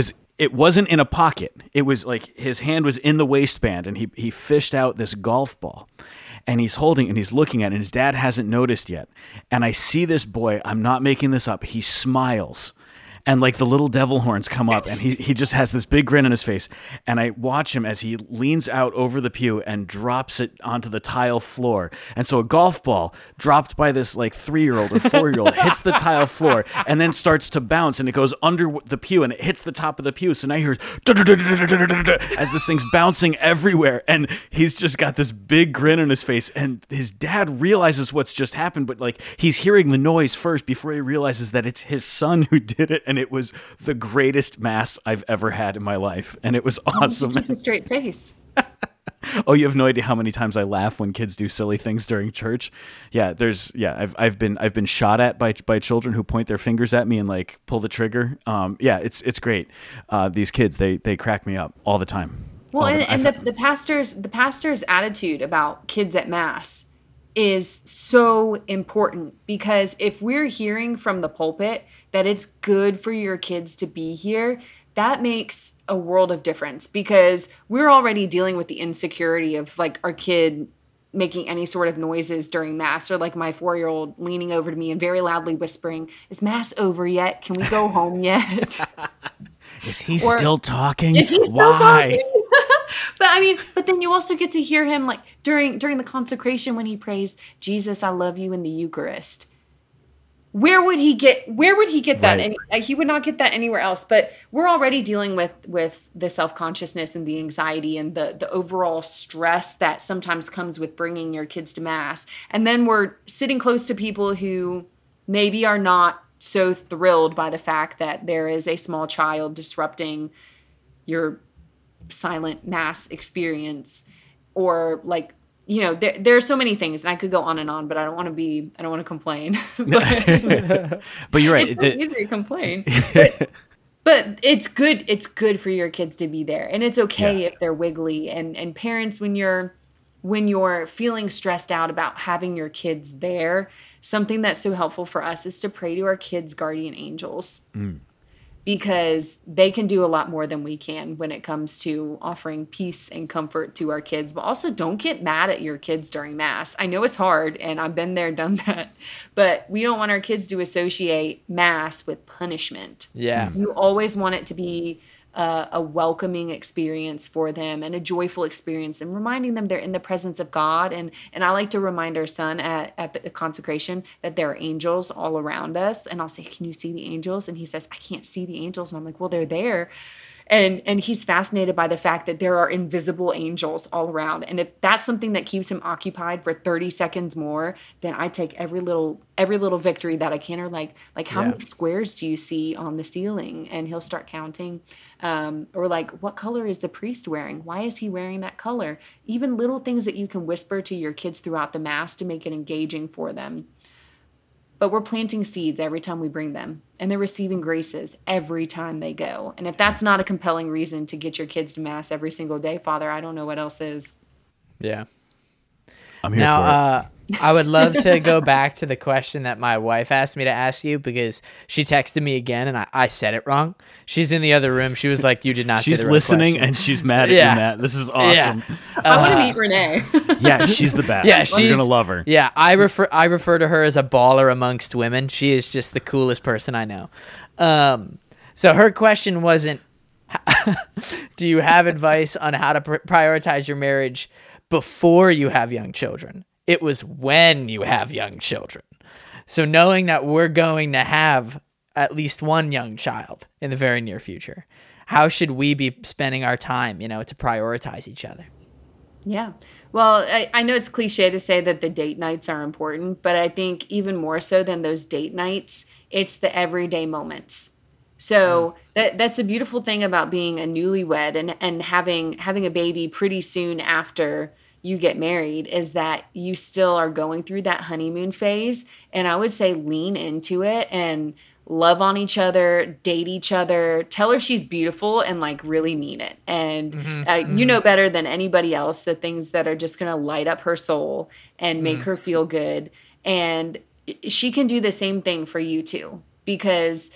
wasn't in a pocket. It was like his hand was in the waistband, and he fished out this golf ball, and he's holding and he's looking at it, and his dad hasn't noticed yet. And I see this boy, I'm not making this up, he smiles, and like the little devil horns come up, and he just has this big grin on his face. And I watch him as he leans out over the pew and drops it onto the tile floor. And so a golf ball dropped by this like 3-year-old or 4-year-old hits the tile floor, and then starts to bounce, and it goes under the pew, and it hits the top of the pew. So now you hear as this thing's bouncing everywhere, and he's just got this big grin on his face, and his dad realizes what's just happened, but like he's hearing the noise first before he realizes that it's his son who did it. And it was the greatest mass I've ever had in my life. And it was awesome. You keep a straight face. Oh, you have no idea how many times I laugh when kids do silly things during church. Yeah, I've been shot at by children who point their fingers at me and like pull the trigger. Yeah, it's great. These kids, they crack me up all the time. Well, the pastor's attitude about kids at mass is so important, because if we're hearing from the pulpit that it's good for your kids to be here, that makes a world of difference, because we're already dealing with the insecurity of like our kid making any sort of noises during mass, or like my 4-year-old leaning over to me and very loudly whispering, "Is mass over yet? Can we go home yet?" Still talking? Is he still Why? Talking? But I mean, but then you also get to hear him like during the consecration when he prays, "Jesus, I love you," in the Eucharist. Where would he get that? Right. And he would not get that anywhere else. But we're already dealing with the self-consciousness and the anxiety and the overall stress that sometimes comes with bringing your kids to mass. And then we're sitting close to people who maybe are not so thrilled by the fact that there is a small child disrupting your silent mass experience, or like you know, there are so many things, and I could go on and on, but I don't want to complain. But you're right. It's so easy to complain. But it's good. It's good for your kids to be there, and it's okay if they're wiggly. And parents, when you're feeling stressed out about having your kids there, something that's so helpful for us is to pray to our kids' guardian angels, because they can do a lot more than we can when it comes to offering peace and comfort to our kids. But also, don't get mad at your kids during Mass. I know it's hard, and I've been there, done that. But we don't want our kids to associate Mass with punishment. Yeah. You always want it to be a welcoming experience for them and a joyful experience, and reminding them they're in the presence of God. And I like to remind our son at the consecration that there are angels all around us. And I'll say, "Can you see the angels?" And he says, "I can't see the angels." And I'm like, "Well, they're there." And he's fascinated by the fact that there are invisible angels all around. And if that's something that keeps him occupied for 30 seconds more, then I take every little victory that I can. Or like how many squares do you see on the ceiling? And he'll start counting. Or like, what color is the priest wearing? Why is he wearing that color? Even little things that you can whisper to your kids throughout the Mass to make it engaging for them. But we're planting seeds every time we bring them, and they're receiving graces every time they go. And if that's not a compelling reason to get your kids to Mass every single day, Father, I don't know what else is. Yeah. I'm here now, for it. I would love to go back to the question that my wife asked me to ask you, because she texted me again and I said it wrong. She's in the other room. She was like, "You did not say the right question." She's listening and she's mad at you, Matt. This is awesome. Yeah. I want to meet Renee. Yeah, she's the best. Yeah, you're going to love her. Yeah, I refer to her as a baller amongst women. She is just the coolest person I know. So her question wasn't, do you have advice on how to prioritize your marriage before you have young children? It was when you have young children. So knowing that we're going to have at least one young child in the very near future, how should we be spending our time, to prioritize each other? Yeah. Well, I know it's cliche to say that the date nights are important, but I think even more so than those date nights, it's the everyday moments. So that's the beautiful thing about being a newlywed and having a baby pretty soon after you get married, is that you still are going through that honeymoon phase. And I would say lean into it and love on each other, date each other, tell her she's beautiful, and like really mean it. And you know better than anybody else the things that are just going to light up her soul and make her feel good. And she can do the same thing for you too, because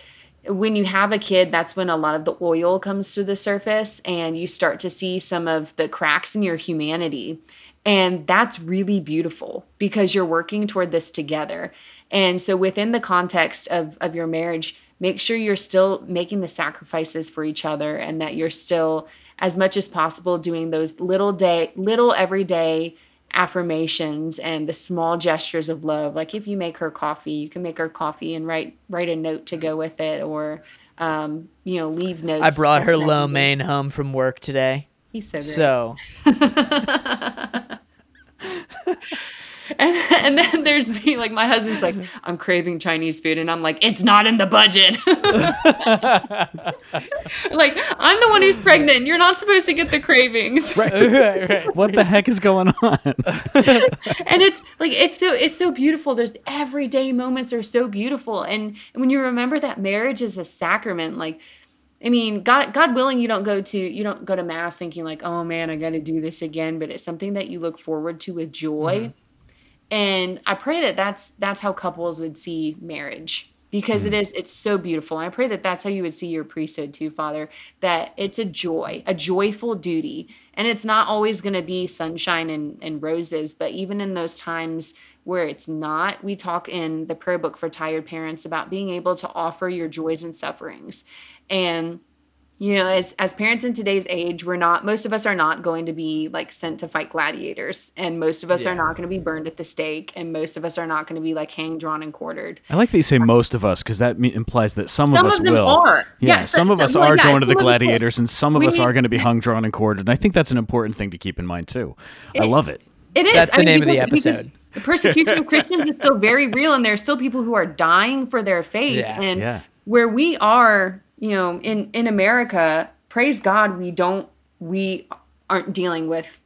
when you have a kid, that's when a lot of the oil comes to the surface and you start to see some of the cracks in your humanity. And that's really beautiful, because you're working toward this together. And so within the context of your marriage, make sure you're still making the sacrifices for each other, and that you're still, as much as possible, doing those little everyday affirmations and the small gestures of love. Like if you make her coffee, you can make her coffee and write a note to go with it, or leave notes. I brought her lo mein home from work today. He's so great. So. And then there's me, like my husband's like, "I'm craving Chinese food," and I'm like, "It's not in the budget." Like, I'm the one who's pregnant. You're not supposed to get the cravings. Right. What the heck is going on? And it's like, it's so beautiful. Those everyday moments are so beautiful. And when you remember that marriage is a sacrament, like, I mean, God willing, you don't go to Mass thinking like, "Oh man, I got to do this again," but it's something that you look forward to with joy. Mm-hmm. And I pray that that's how couples would see marriage, because it's so beautiful. And I pray that that's how you would see your priesthood too, Father, that it's a joyful duty. And it's not always going to be sunshine and roses, but even in those times where it's not, we talk in the Prayer Book for Tired Parents about being able to offer your joys and sufferings. And as parents in today's age, most of us are not going to be like sent to fight gladiators, and most of us are not going to be burned at the stake, and most of us are not going to be like hanged, drawn, and quartered. I like that you say most of us, because that implies that some of us will. Are. Yeah, some of us are going to the gladiators, and some of us are going to be hung, drawn, and quartered. And I think that's an important thing to keep in mind too. I love it. It is. That's the name of the episode. The persecution of Christians is still very real, and there are still people who are dying for their faith. Yeah. And where we are, in America, praise God, we aren't dealing with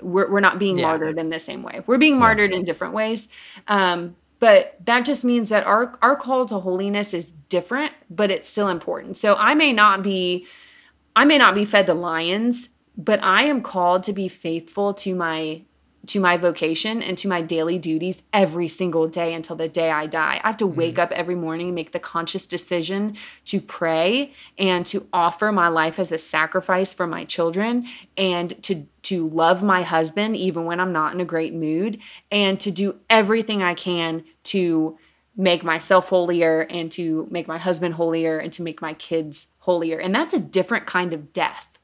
we're not being martyred in the same way. We're being martyred in different ways. But that just means that our call to holiness is different, but it's still important. So I may not be fed to lions, but I am called to be faithful to my vocation and to my daily duties every single day until the day I die. I have to wake up every morning and make the conscious decision to pray and to offer my life as a sacrifice for my children and to love my husband even when I'm not in a great mood and to do everything I can to make myself holier and to make my husband holier and to make my kids holier. And that's a different kind of death.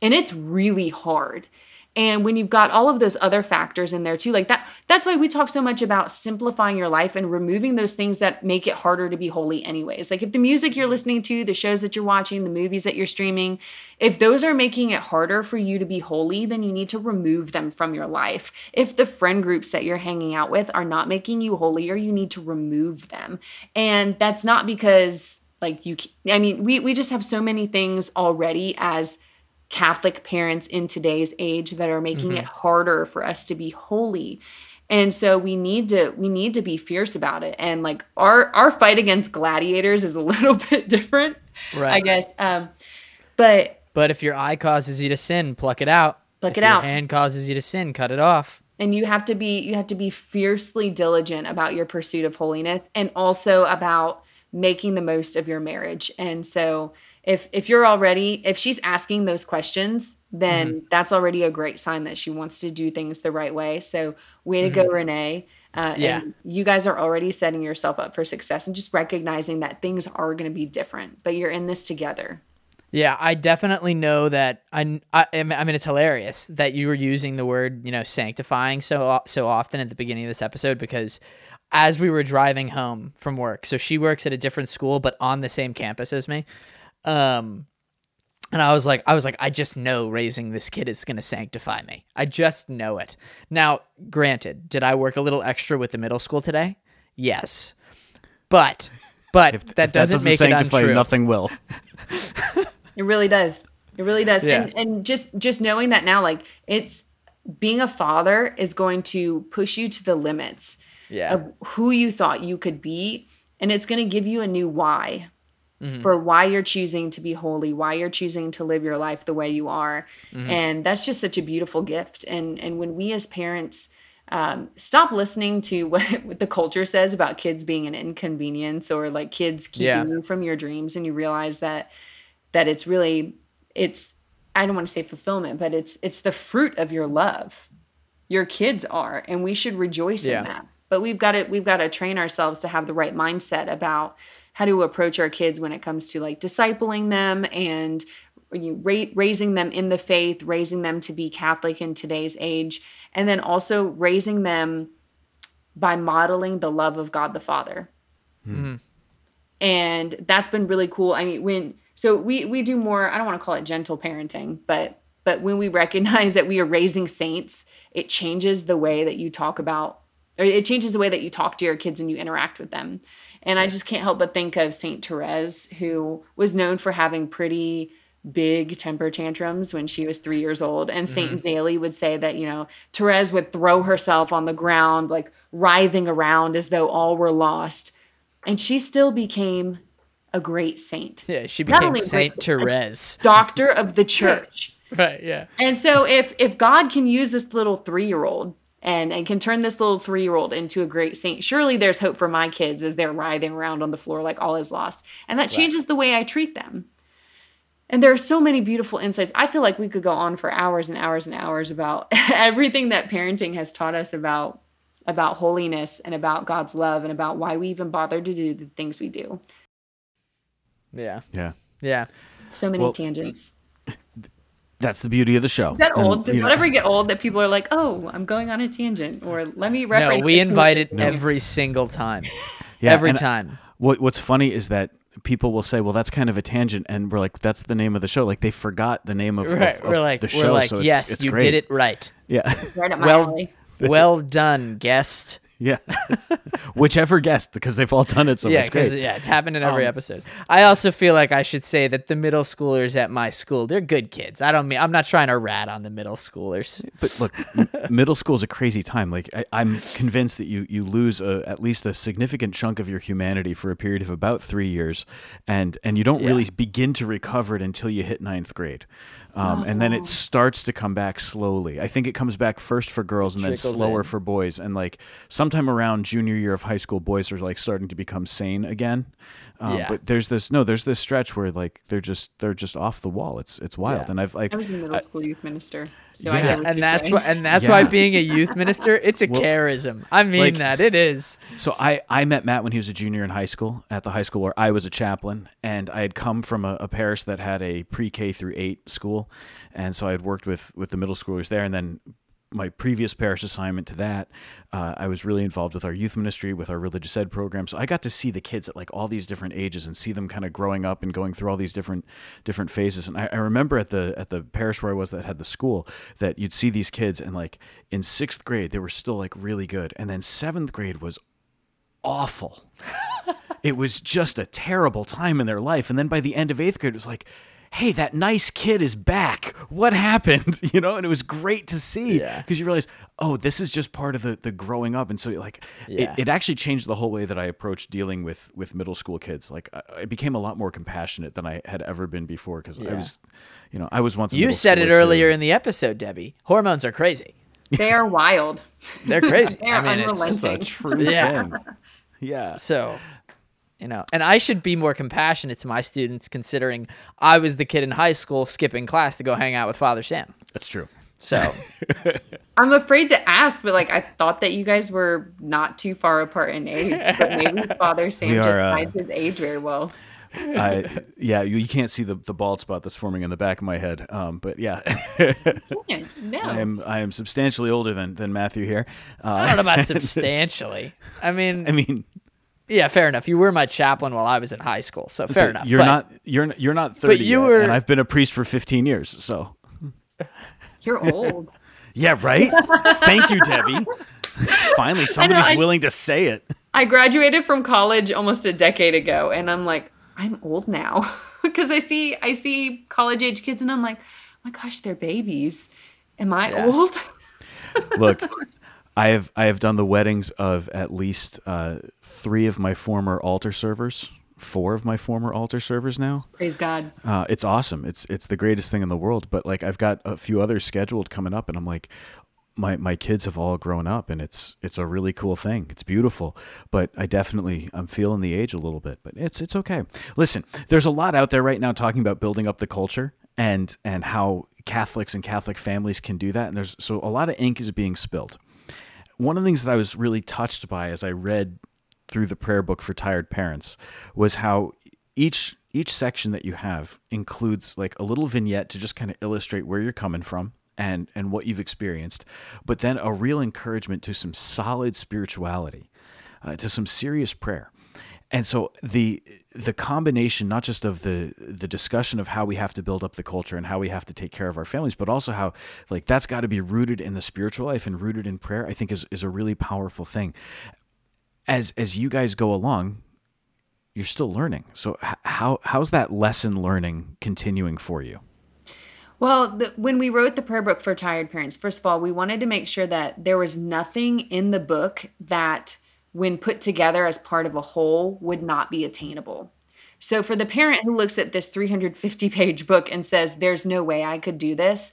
And it's really hard. And when you've got all of those other factors in there too, like that's why we talk so much about simplifying your life and removing those things that make it harder to be holy anyways. Like if the music you're listening to, the shows that you're watching, the movies that you're streaming, if those are making it harder for you to be holy, then you need to remove them from your life. If the friend groups that you're hanging out with are not making you holier, you need to remove them. And that's not because like we just have so many things already as Catholic parents in today's age that are making it harder for us to be holy. And so we need to be fierce about it. And like our fight against gladiators is a little bit different, right? I guess. But if your eye causes you to sin, pluck it out. Pluck it out. If your hand causes you to sin, cut it off. And you have to be fiercely diligent about your pursuit of holiness and also about making the most of your marriage. And so if she's asking those questions, then that's already a great sign that she wants to do things the right way. So way to go, Renee. And you guys are already setting yourself up for success and just recognizing that things are going to be different, but you're in this together. Yeah, I definitely know that. I mean, it's hilarious that you were using the word, sanctifying so often at the beginning of this episode, because as we were driving home from work, so she works at a different school, but on the same campus as me. And I was like, I just know raising this kid is going to sanctify me. I just know it. Now, granted, did I work a little extra with the middle school today? Yes. But if that doesn't make it untrue. Nothing will. It really does. It really does. Yeah. And just knowing that now, like it's being a father is going to push you to the limits of who you thought you could be. And it's going to give you a new why. For why you're choosing to be holy, why you're choosing to live your life the way you are. And that's just such a beautiful gift. And when we as parents stop listening to what the culture says about kids being an inconvenience or like kids keeping you from your dreams, and you realize that it's really, it's, I don't want to say fulfillment, but it's the fruit of your love. Your kids are, and we should rejoice in that. But we've got to train ourselves to have the right mindset about how to approach our kids when it comes to like discipling them and raising them in the faith, raising them to be Catholic in today's age, and then also raising them by modeling the love of God the Father. And that's been really cool. I mean, we do more, I don't want to call it gentle parenting, but when we recognize that we are raising saints, it changes the way that you talk about, or it changes the way that you talk to your kids and you interact with them. And I just can't help but think of Saint Therese, who was known for having pretty big temper tantrums when she was 3 years old. And Saint Zélie would say that, Therese would throw herself on the ground, like writhing around as though all were lost. And she still became a great saint. Yeah, she became Saint Therese. Doctor of the Church. Right, yeah. And so if God can use this little three-year-old, and can turn this little three-year-old into a great saint, surely there's hope for my kids as they're writhing around on the floor like all is lost. And that changes the way I treat them. And there are so many beautiful insights. I feel like we could go on for hours and hours and hours about everything that parenting has taught us about holiness and about God's love and about why we even bother to do the things we do. Yeah. Yeah. Yeah. So many tangents. That's the beauty of the show. Is that old? Does whenever we get old that people are like, oh, I'm going on a tangent, or let me reference. No, we invite it every single time. Yeah, every time. What's funny is that people will say, well, that's kind of a tangent. And we're like, that's the name of the show. Like they forgot the name of the show. We're like, so yes, it's you great. Did it right. Yeah. Right up my alley. Well done, guest. Yeah. Whichever guest, because they've all done it so much. Great. Yeah, it's happened in every episode. I also feel like I should say that the middle schoolers at my school, they're good kids. I'm not trying to rat on the middle schoolers. But look, middle school is a crazy time. Like I'm convinced that you lose at least a significant chunk of your humanity for a period of about 3 years, and you don't really begin to recover it until you hit 9th grade. And then it starts to come back slowly. I think it comes back first for girls and then slower for boys. And like sometime around junior year of high school, boys are like starting to become sane again. But there's this stretch where like they're just off the wall. It's wild. Yeah. And I was a middle school youth minister. So that's why being a youth minister, it's a charism. I mean it is. So I met Matt when he was a junior in high school, at the high school where I was a chaplain, and I had come from a parish that had a pre-K through 8 school, and so I had worked with the middle schoolers there, and then my previous parish assignment to that, I was really involved with our youth ministry, with our religious ed program. So I got to see the kids at like all these different ages and see them kind of growing up and going through all these different phases. And I remember at the parish where I was that had the school, that you'd see these kids and like in 6th grade, they were still like really good. And then 7th grade was awful. It was just a terrible time in their life. And then by the end of 8th grade, it was like, hey, that nice kid is back. What happened? You know, and it was great to see because you realize, oh, this is just part of the growing up. And so like it actually changed the whole way that I approached dealing with middle school kids. Like I became a lot more compassionate than I had ever been before because I was once a middle schooler. You said it earlier in the episode, Debbie. Hormones are crazy. They are wild. They're crazy. They are unrelenting. It's a true thing. Yeah. So... You know, and I should be more compassionate to my students considering I was the kid in high school skipping class to go hang out with Father Sam. That's true. So I'm afraid to ask, but like I thought that you guys were not too far apart in age, but maybe Father Sam just hides his age very well. You can't see the bald spot that's forming in the back of my head. But yeah, no. I am substantially older than Matthew here. I don't know about substantially. I mean. Yeah, fair enough. You were my chaplain while I was in high school, so fair enough. You're not 30 but you were... and I've been a priest for 15 years, so. You're old. Yeah, right? Thank you, Debbie. Finally, somebody's willing to say it. I graduated from college almost a decade ago, and I'm like, I'm old now. Because I see college-age kids, and I'm like, oh my gosh, they're babies. Am I old? Look. I have done the weddings of at least 3 of my former altar servers, 4 of my former altar servers now. Praise God. It's awesome. It's the greatest thing in the world. But like I've got a few others scheduled coming up, and I'm like, my kids have all grown up, and it's a really cool thing. It's beautiful, but I'm feeling the age a little bit. But it's okay. Listen, there's a lot out there right now talking about building up the culture and how Catholics and Catholic families can do that. And so a lot of ink is being spilled. One of the things that I was really touched by as I read through the Prayer Book for Tired Parents was how each section that you have includes like a little vignette to just kind of illustrate where you're coming from and what you've experienced, but then a real encouragement to some solid spirituality, to some serious prayer. And so the combination, not just of the discussion of how we have to build up the culture and how we have to take care of our families, but also how like that's got to be rooted in the spiritual life and rooted in prayer, I think is a really powerful thing. As you guys go along, you're still learning. So how's that lesson learning continuing for you? Well, when we wrote the Prayer Book for Tired Parents, first of all, we wanted to make sure that there was nothing in the book that when put together as part of a whole would not be attainable. So for the parent who looks at this 350-page book and says, there's no way I could do this,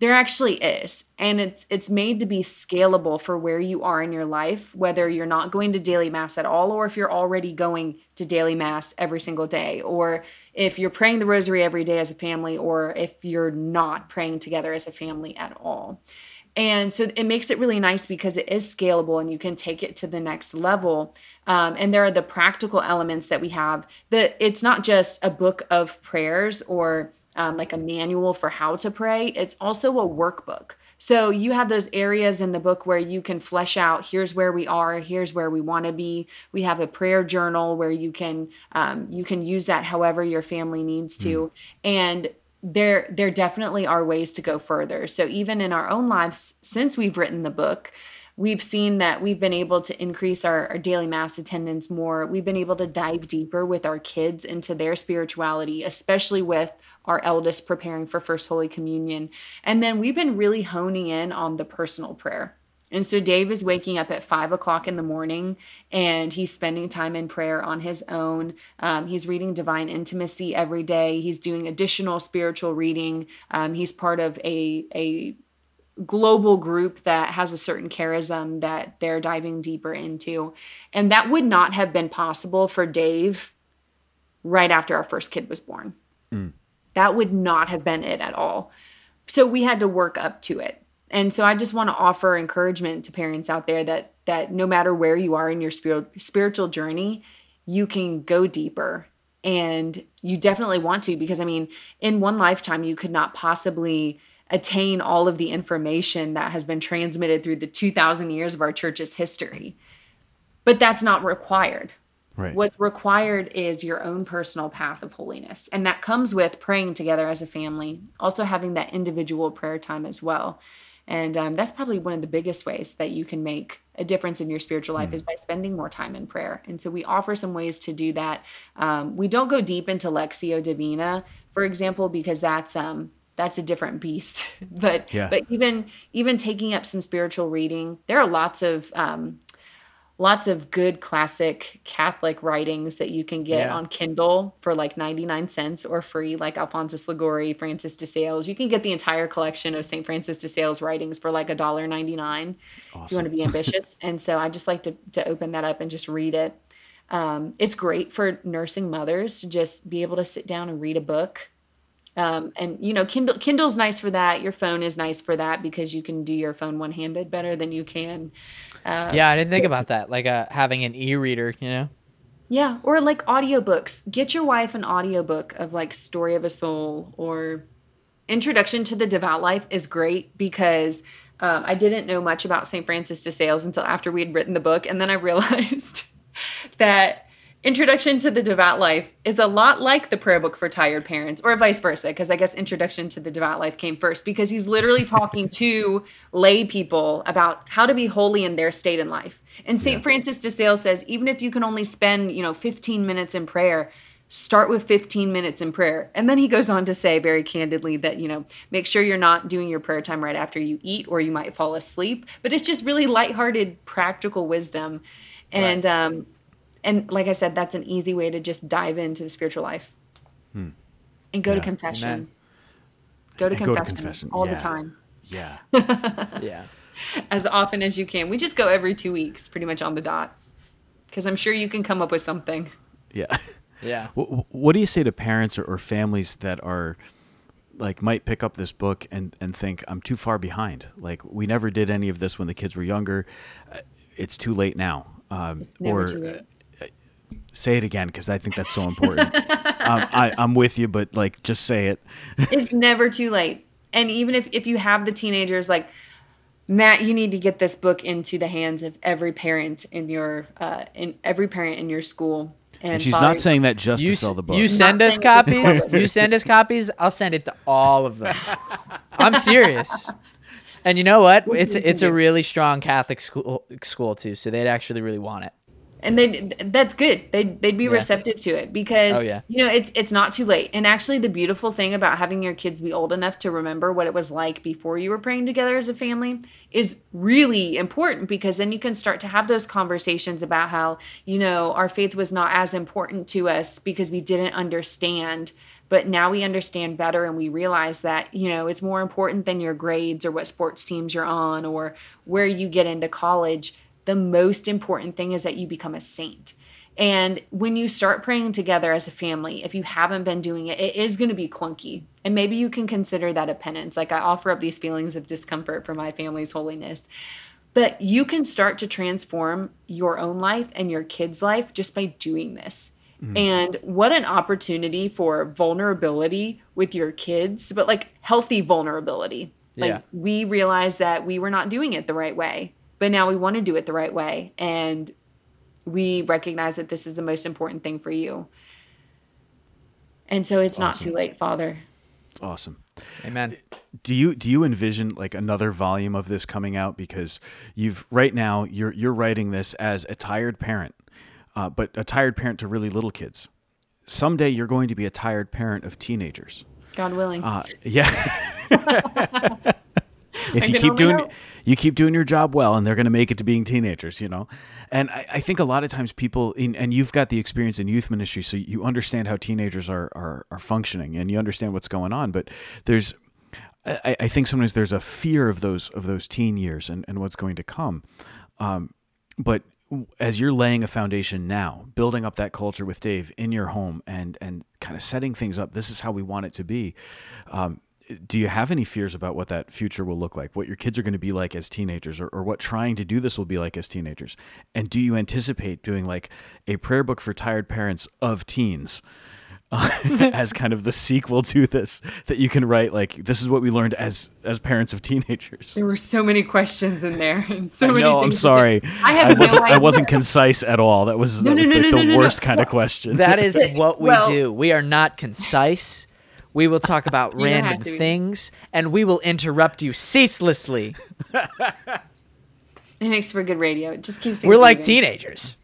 there actually is. And it's made to be scalable for where you are in your life, whether you're not going to daily mass at all, or if you're already going to daily mass every single day, or if you're praying the rosary every day as a family, or if you're not praying together as a family at all. And so it makes it really nice because it is scalable and you can take it to the next level. And there are the practical elements that we have. It's not just a book of prayers or like a manual for how to pray. It's also a workbook. So you have those areas in the book where you can flesh out, here's where we are, here's where we want to be. We have a prayer journal where you can use that however your family needs to. And there definitely are ways to go further. So even in our own lives, since we've written the book, we've seen that we've been able to increase our daily mass attendance more. We've been able to dive deeper with our kids into their spirituality, especially with our eldest preparing for First Holy Communion. And then we've been really honing in on the personal prayer. And so Dave is waking up at 5 o'clock in the morning and he's spending time in prayer on his own. He's reading Divine Intimacy every day. He's doing additional spiritual reading. He's part of a global group that has a certain charism that they're diving deeper into. And that would not have been possible for Dave right after our first kid was born. Mm. That would not have been it at all. So we had to work up to it. And so I just want to offer encouragement to parents out there that no matter where you are in your spiritual journey, you can go deeper. And you definitely want to, because I mean, in one lifetime, you could not possibly attain all of the information that has been transmitted through the 2,000 years of our church's history. But that's not required. Right. What's required is your own personal path of holiness. And that comes with praying together as a family, also having that individual prayer time as well. And that's probably one of the biggest ways that you can make a difference in your spiritual life is by spending more time in prayer. And so we offer some ways to do that. We don't go deep into Lectio Divina, for example, because that's a different beast. But even taking up some spiritual reading, there are lots of good classic Catholic writings that you can get on Kindle for like 99 cents or free, like Alphonsus Liguori, Francis de Sales. You can get the entire collection of Saint Francis de Sales writings for like $1.99. Awesome. You want to be ambitious. And so I just like to open that up and just read it. It's great for nursing mothers to just be able to sit down and read a book. And you know, Kindle's nice for that. Your phone is nice for that because you can do your phone one-handed better than you can. I didn't think about that. Like having an e-reader, you know? Yeah. Or like audiobooks, get your wife an audiobook of like Story of a Soul or Introduction to the Devout Life is great because I didn't know much about St. Francis de Sales until after we had written the book. And then I realized that Introduction to the Devout Life is a lot like The Prayer Book for Tired Parents, or vice versa, because I guess Introduction to the Devout Life came first, because he's literally talking to lay people about how to be holy in their state in life. And St. Francis de Sales says, even if you can only spend, 15 minutes in prayer, start with 15 minutes in prayer. And then he goes on to say very candidly that, make sure you're not doing your prayer time right after you eat or you might fall asleep. But it's just really lighthearted, practical wisdom. And, and like I said, that's an easy way to just dive into the spiritual life and go to confession. Amen. Go to confession all the time. Yeah. Yeah. As often as you can. We just go every 2 weeks, pretty much on the dot, because I'm sure you can come up with something. Yeah. Yeah. What do you say to parents or families that are like might pick up this book and think, I'm too far behind. Like we never did any of this when the kids were younger. It's too late now. Say it again, because I think that's so important. I'm with you, but like, just say it. It's never too late. And even if you have the teenagers, like, Matt, you need to get this book into the hands of every parent in your school. And she's not saying that just to sell the book. You send us copies. I'll send it to all of them. I'm serious. And you know what? It's a really strong Catholic school too, so they'd actually really want it. And that's good. They'd be receptive to it because, it's not too late. And actually the beautiful thing about having your kids be old enough to remember what it was like before you were praying together as a family is really important, because then you can start to have those conversations about how, our faith was not as important to us because we didn't understand. But now we understand better and we realize that, it's more important than your grades or what sports teams you're on or where you get into college. The most important thing is that you become a saint. And when you start praying together as a family, if you haven't been doing it, it is going to be clunky. And maybe you can consider that a penance. Like I offer up these feelings of discomfort for my family's holiness. But you can start to transform your own life and your kids' life just by doing this. Mm-hmm. And what an opportunity for vulnerability with your kids, but like healthy vulnerability. Like we realized that we were not doing it the right way, but now we want to do it the right way. And we recognize that this is the most important thing for you. And so it's awesome. Not too late, Father. It's awesome. Amen. Do you envision like another volume of this coming out? Because you've right now you're writing this as a tired parent, but a tired parent to really little kids. Someday you're going to be a tired parent of teenagers. God willing. Yeah. If you keep doing your job well, and they're going to make it to being teenagers, you know. And I think a lot of times people, and you've got the experience in youth ministry, so you understand how teenagers are functioning, and you understand what's going on. But there's, I think sometimes there's a fear of those teen years and what's going to come. But as you're laying a foundation now, building up that culture with Dave in your home, and kind of setting things up, this is how we want it to be. Do you have any fears about what that future will look like, what your kids are going to be like as teenagers, or what trying to do this will be like as teenagers? And do you anticipate doing like a prayer book for tired parents of teens as kind of the sequel to this, that you can write like, this is what we learned as parents of teenagers? There were so many questions in there. And so many things. I'm sorry. I wasn't concise at all. That was the worst kind of question. That is what we do. We are not concise. We will talk about random things, and we will interrupt you ceaselessly. It makes for good radio. It just keeps. We're like teenagers.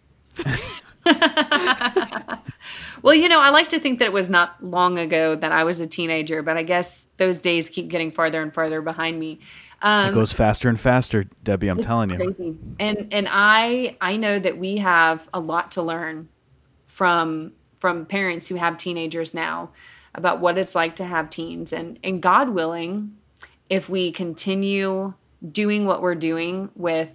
Well, you know, I like to think that it was not long ago that I was a teenager, but I guess those days keep getting farther and farther behind me. It goes faster and faster, Debbie. I'm telling you. Crazy. And I know that we have a lot to learn from parents who have teenagers now, about what it's like to have teens. And God willing, if we continue doing what we're doing with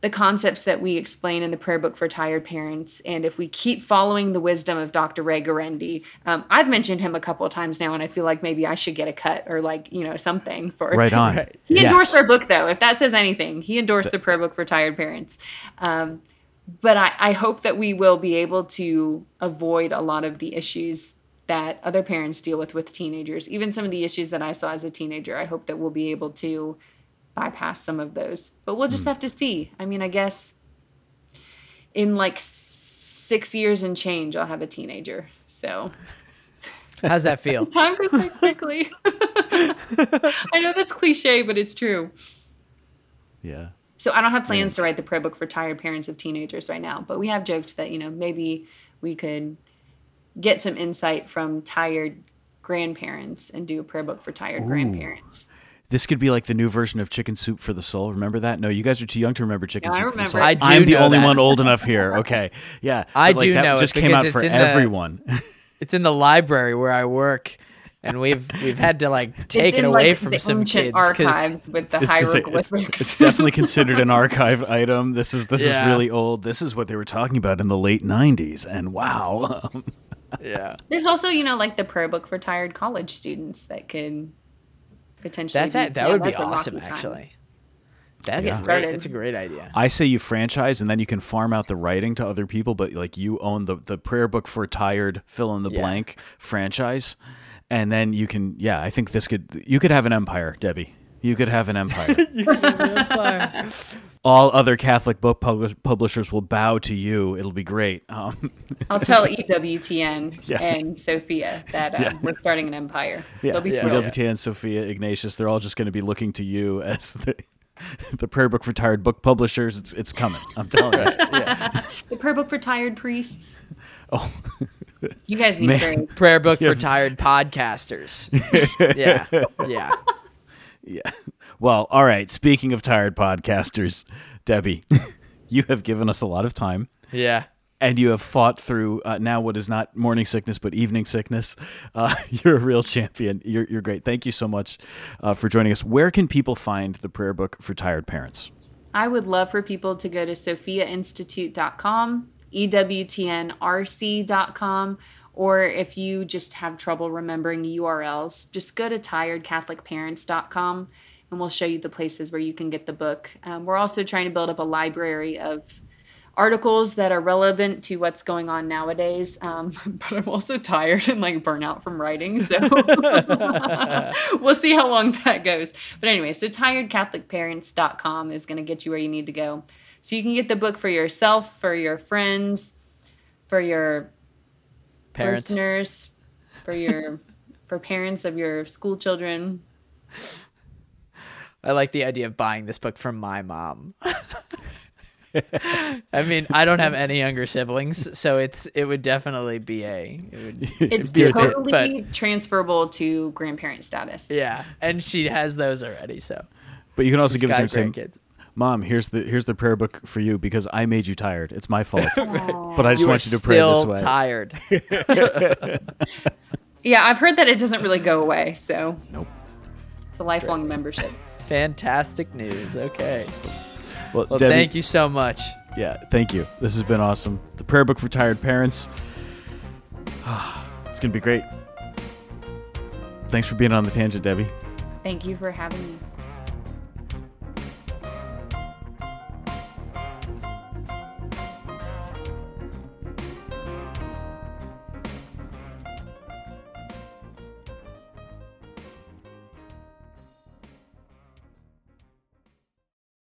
the concepts that we explain in the Prayer Book for Tired Parents, and if we keep following the wisdom of Dr. Ray Guarendi, I've mentioned him a couple of times now, and I feel like maybe I should get a cut or like, you know, something for right on. He endorsed our book, though, if that says anything. He endorsed the Prayer Book for Tired Parents. But I hope that we will be able to avoid a lot of the issues that other parents deal with teenagers. Even some of the issues that I saw as a teenager, I hope that we'll be able to bypass some of those. But we'll just have to see. I mean, I guess in like 6 years and change, I'll have a teenager. So how's that feel? Time goes by quickly. I know that's cliche, but it's true. Yeah. So I don't have plans to write the Prayer Book for Tired Parents of Teenagers right now, but we have joked that, you know, maybe we could get some insight from tired grandparents and do a prayer book for tired grandparents. This could be like the new version of Chicken Soup for the Soul. Remember that? No, you guys are too young to remember Chicken Soup for the Soul. I'm the only one old enough here. Okay. Yeah. I know that just came out for everyone. It's in the library where I work, and we've had to like take it away from the some kids. Archives with the hieroglyphics. It's definitely considered an archive item. This is really old. This is what they were talking about in the late 90s. And wow. Yeah. There's also, you know, like the prayer book for tired college students that can potentially. That would be awesome, actually. That's a great idea. I say you franchise, and then you can farm out the writing to other people, but like you own the prayer book for tired fill-in-the-blank franchise, and then you can. Yeah, I think you could have an empire, Debbie. You could have an empire. All other Catholic book publishers will bow to you. It'll be great. I'll tell EWTN and Sophia that we're starting an empire. Yeah. They'll be EWTN, Sophia, Ignatius, they're all just going to be looking to you as the Prayer Book for Tired book publishers. It's coming. I'm telling you. Yeah. The Prayer Book for Tired priests. Oh, you guys need a Prayer Book for Tired podcasters. Yeah. Well, all right. Speaking of tired podcasters, Debbie, you have given us a lot of time. Yeah. And you have fought through now what is not morning sickness, but evening sickness. You're a real champion. You're great. Thank you so much for joining us. Where can people find the Prayer Book for Tired Parents? I would love for people to go to sophiainstitute.com, EWTNRC.com, or if you just have trouble remembering URLs, just go to tiredcatholicparents.com. And we'll show you the places where you can get the book. We're also trying to build up a library of articles that are relevant to what's going on nowadays. But I'm also tired and like burnout from writing. So we'll see how long that goes. But anyway, so tiredcatholicparents.com is going to get you where you need to go. So you can get the book for yourself, for your friends, for your parents, listeners, for your for parents of your school children. I like the idea of buying this book from my mom. I mean, I don't have any younger siblings, so it would definitely be totally transferable to grandparent status. Yeah, and she has those already, so. But you can also give it to her saying, Mom, here's the prayer book for you because I made you tired. It's my fault. But I just want you to pray this way. Still tired. Yeah, I've heard that it doesn't really go away, so. Nope. It's a lifelong membership. Fantastic news. Okay. Well, Debbie, thank you so much. Yeah, thank you. This has been awesome. The Prayer Book for Tired Parents. It's going to be great. Thanks for being on The Tangent, Debbie. Thank you for having me.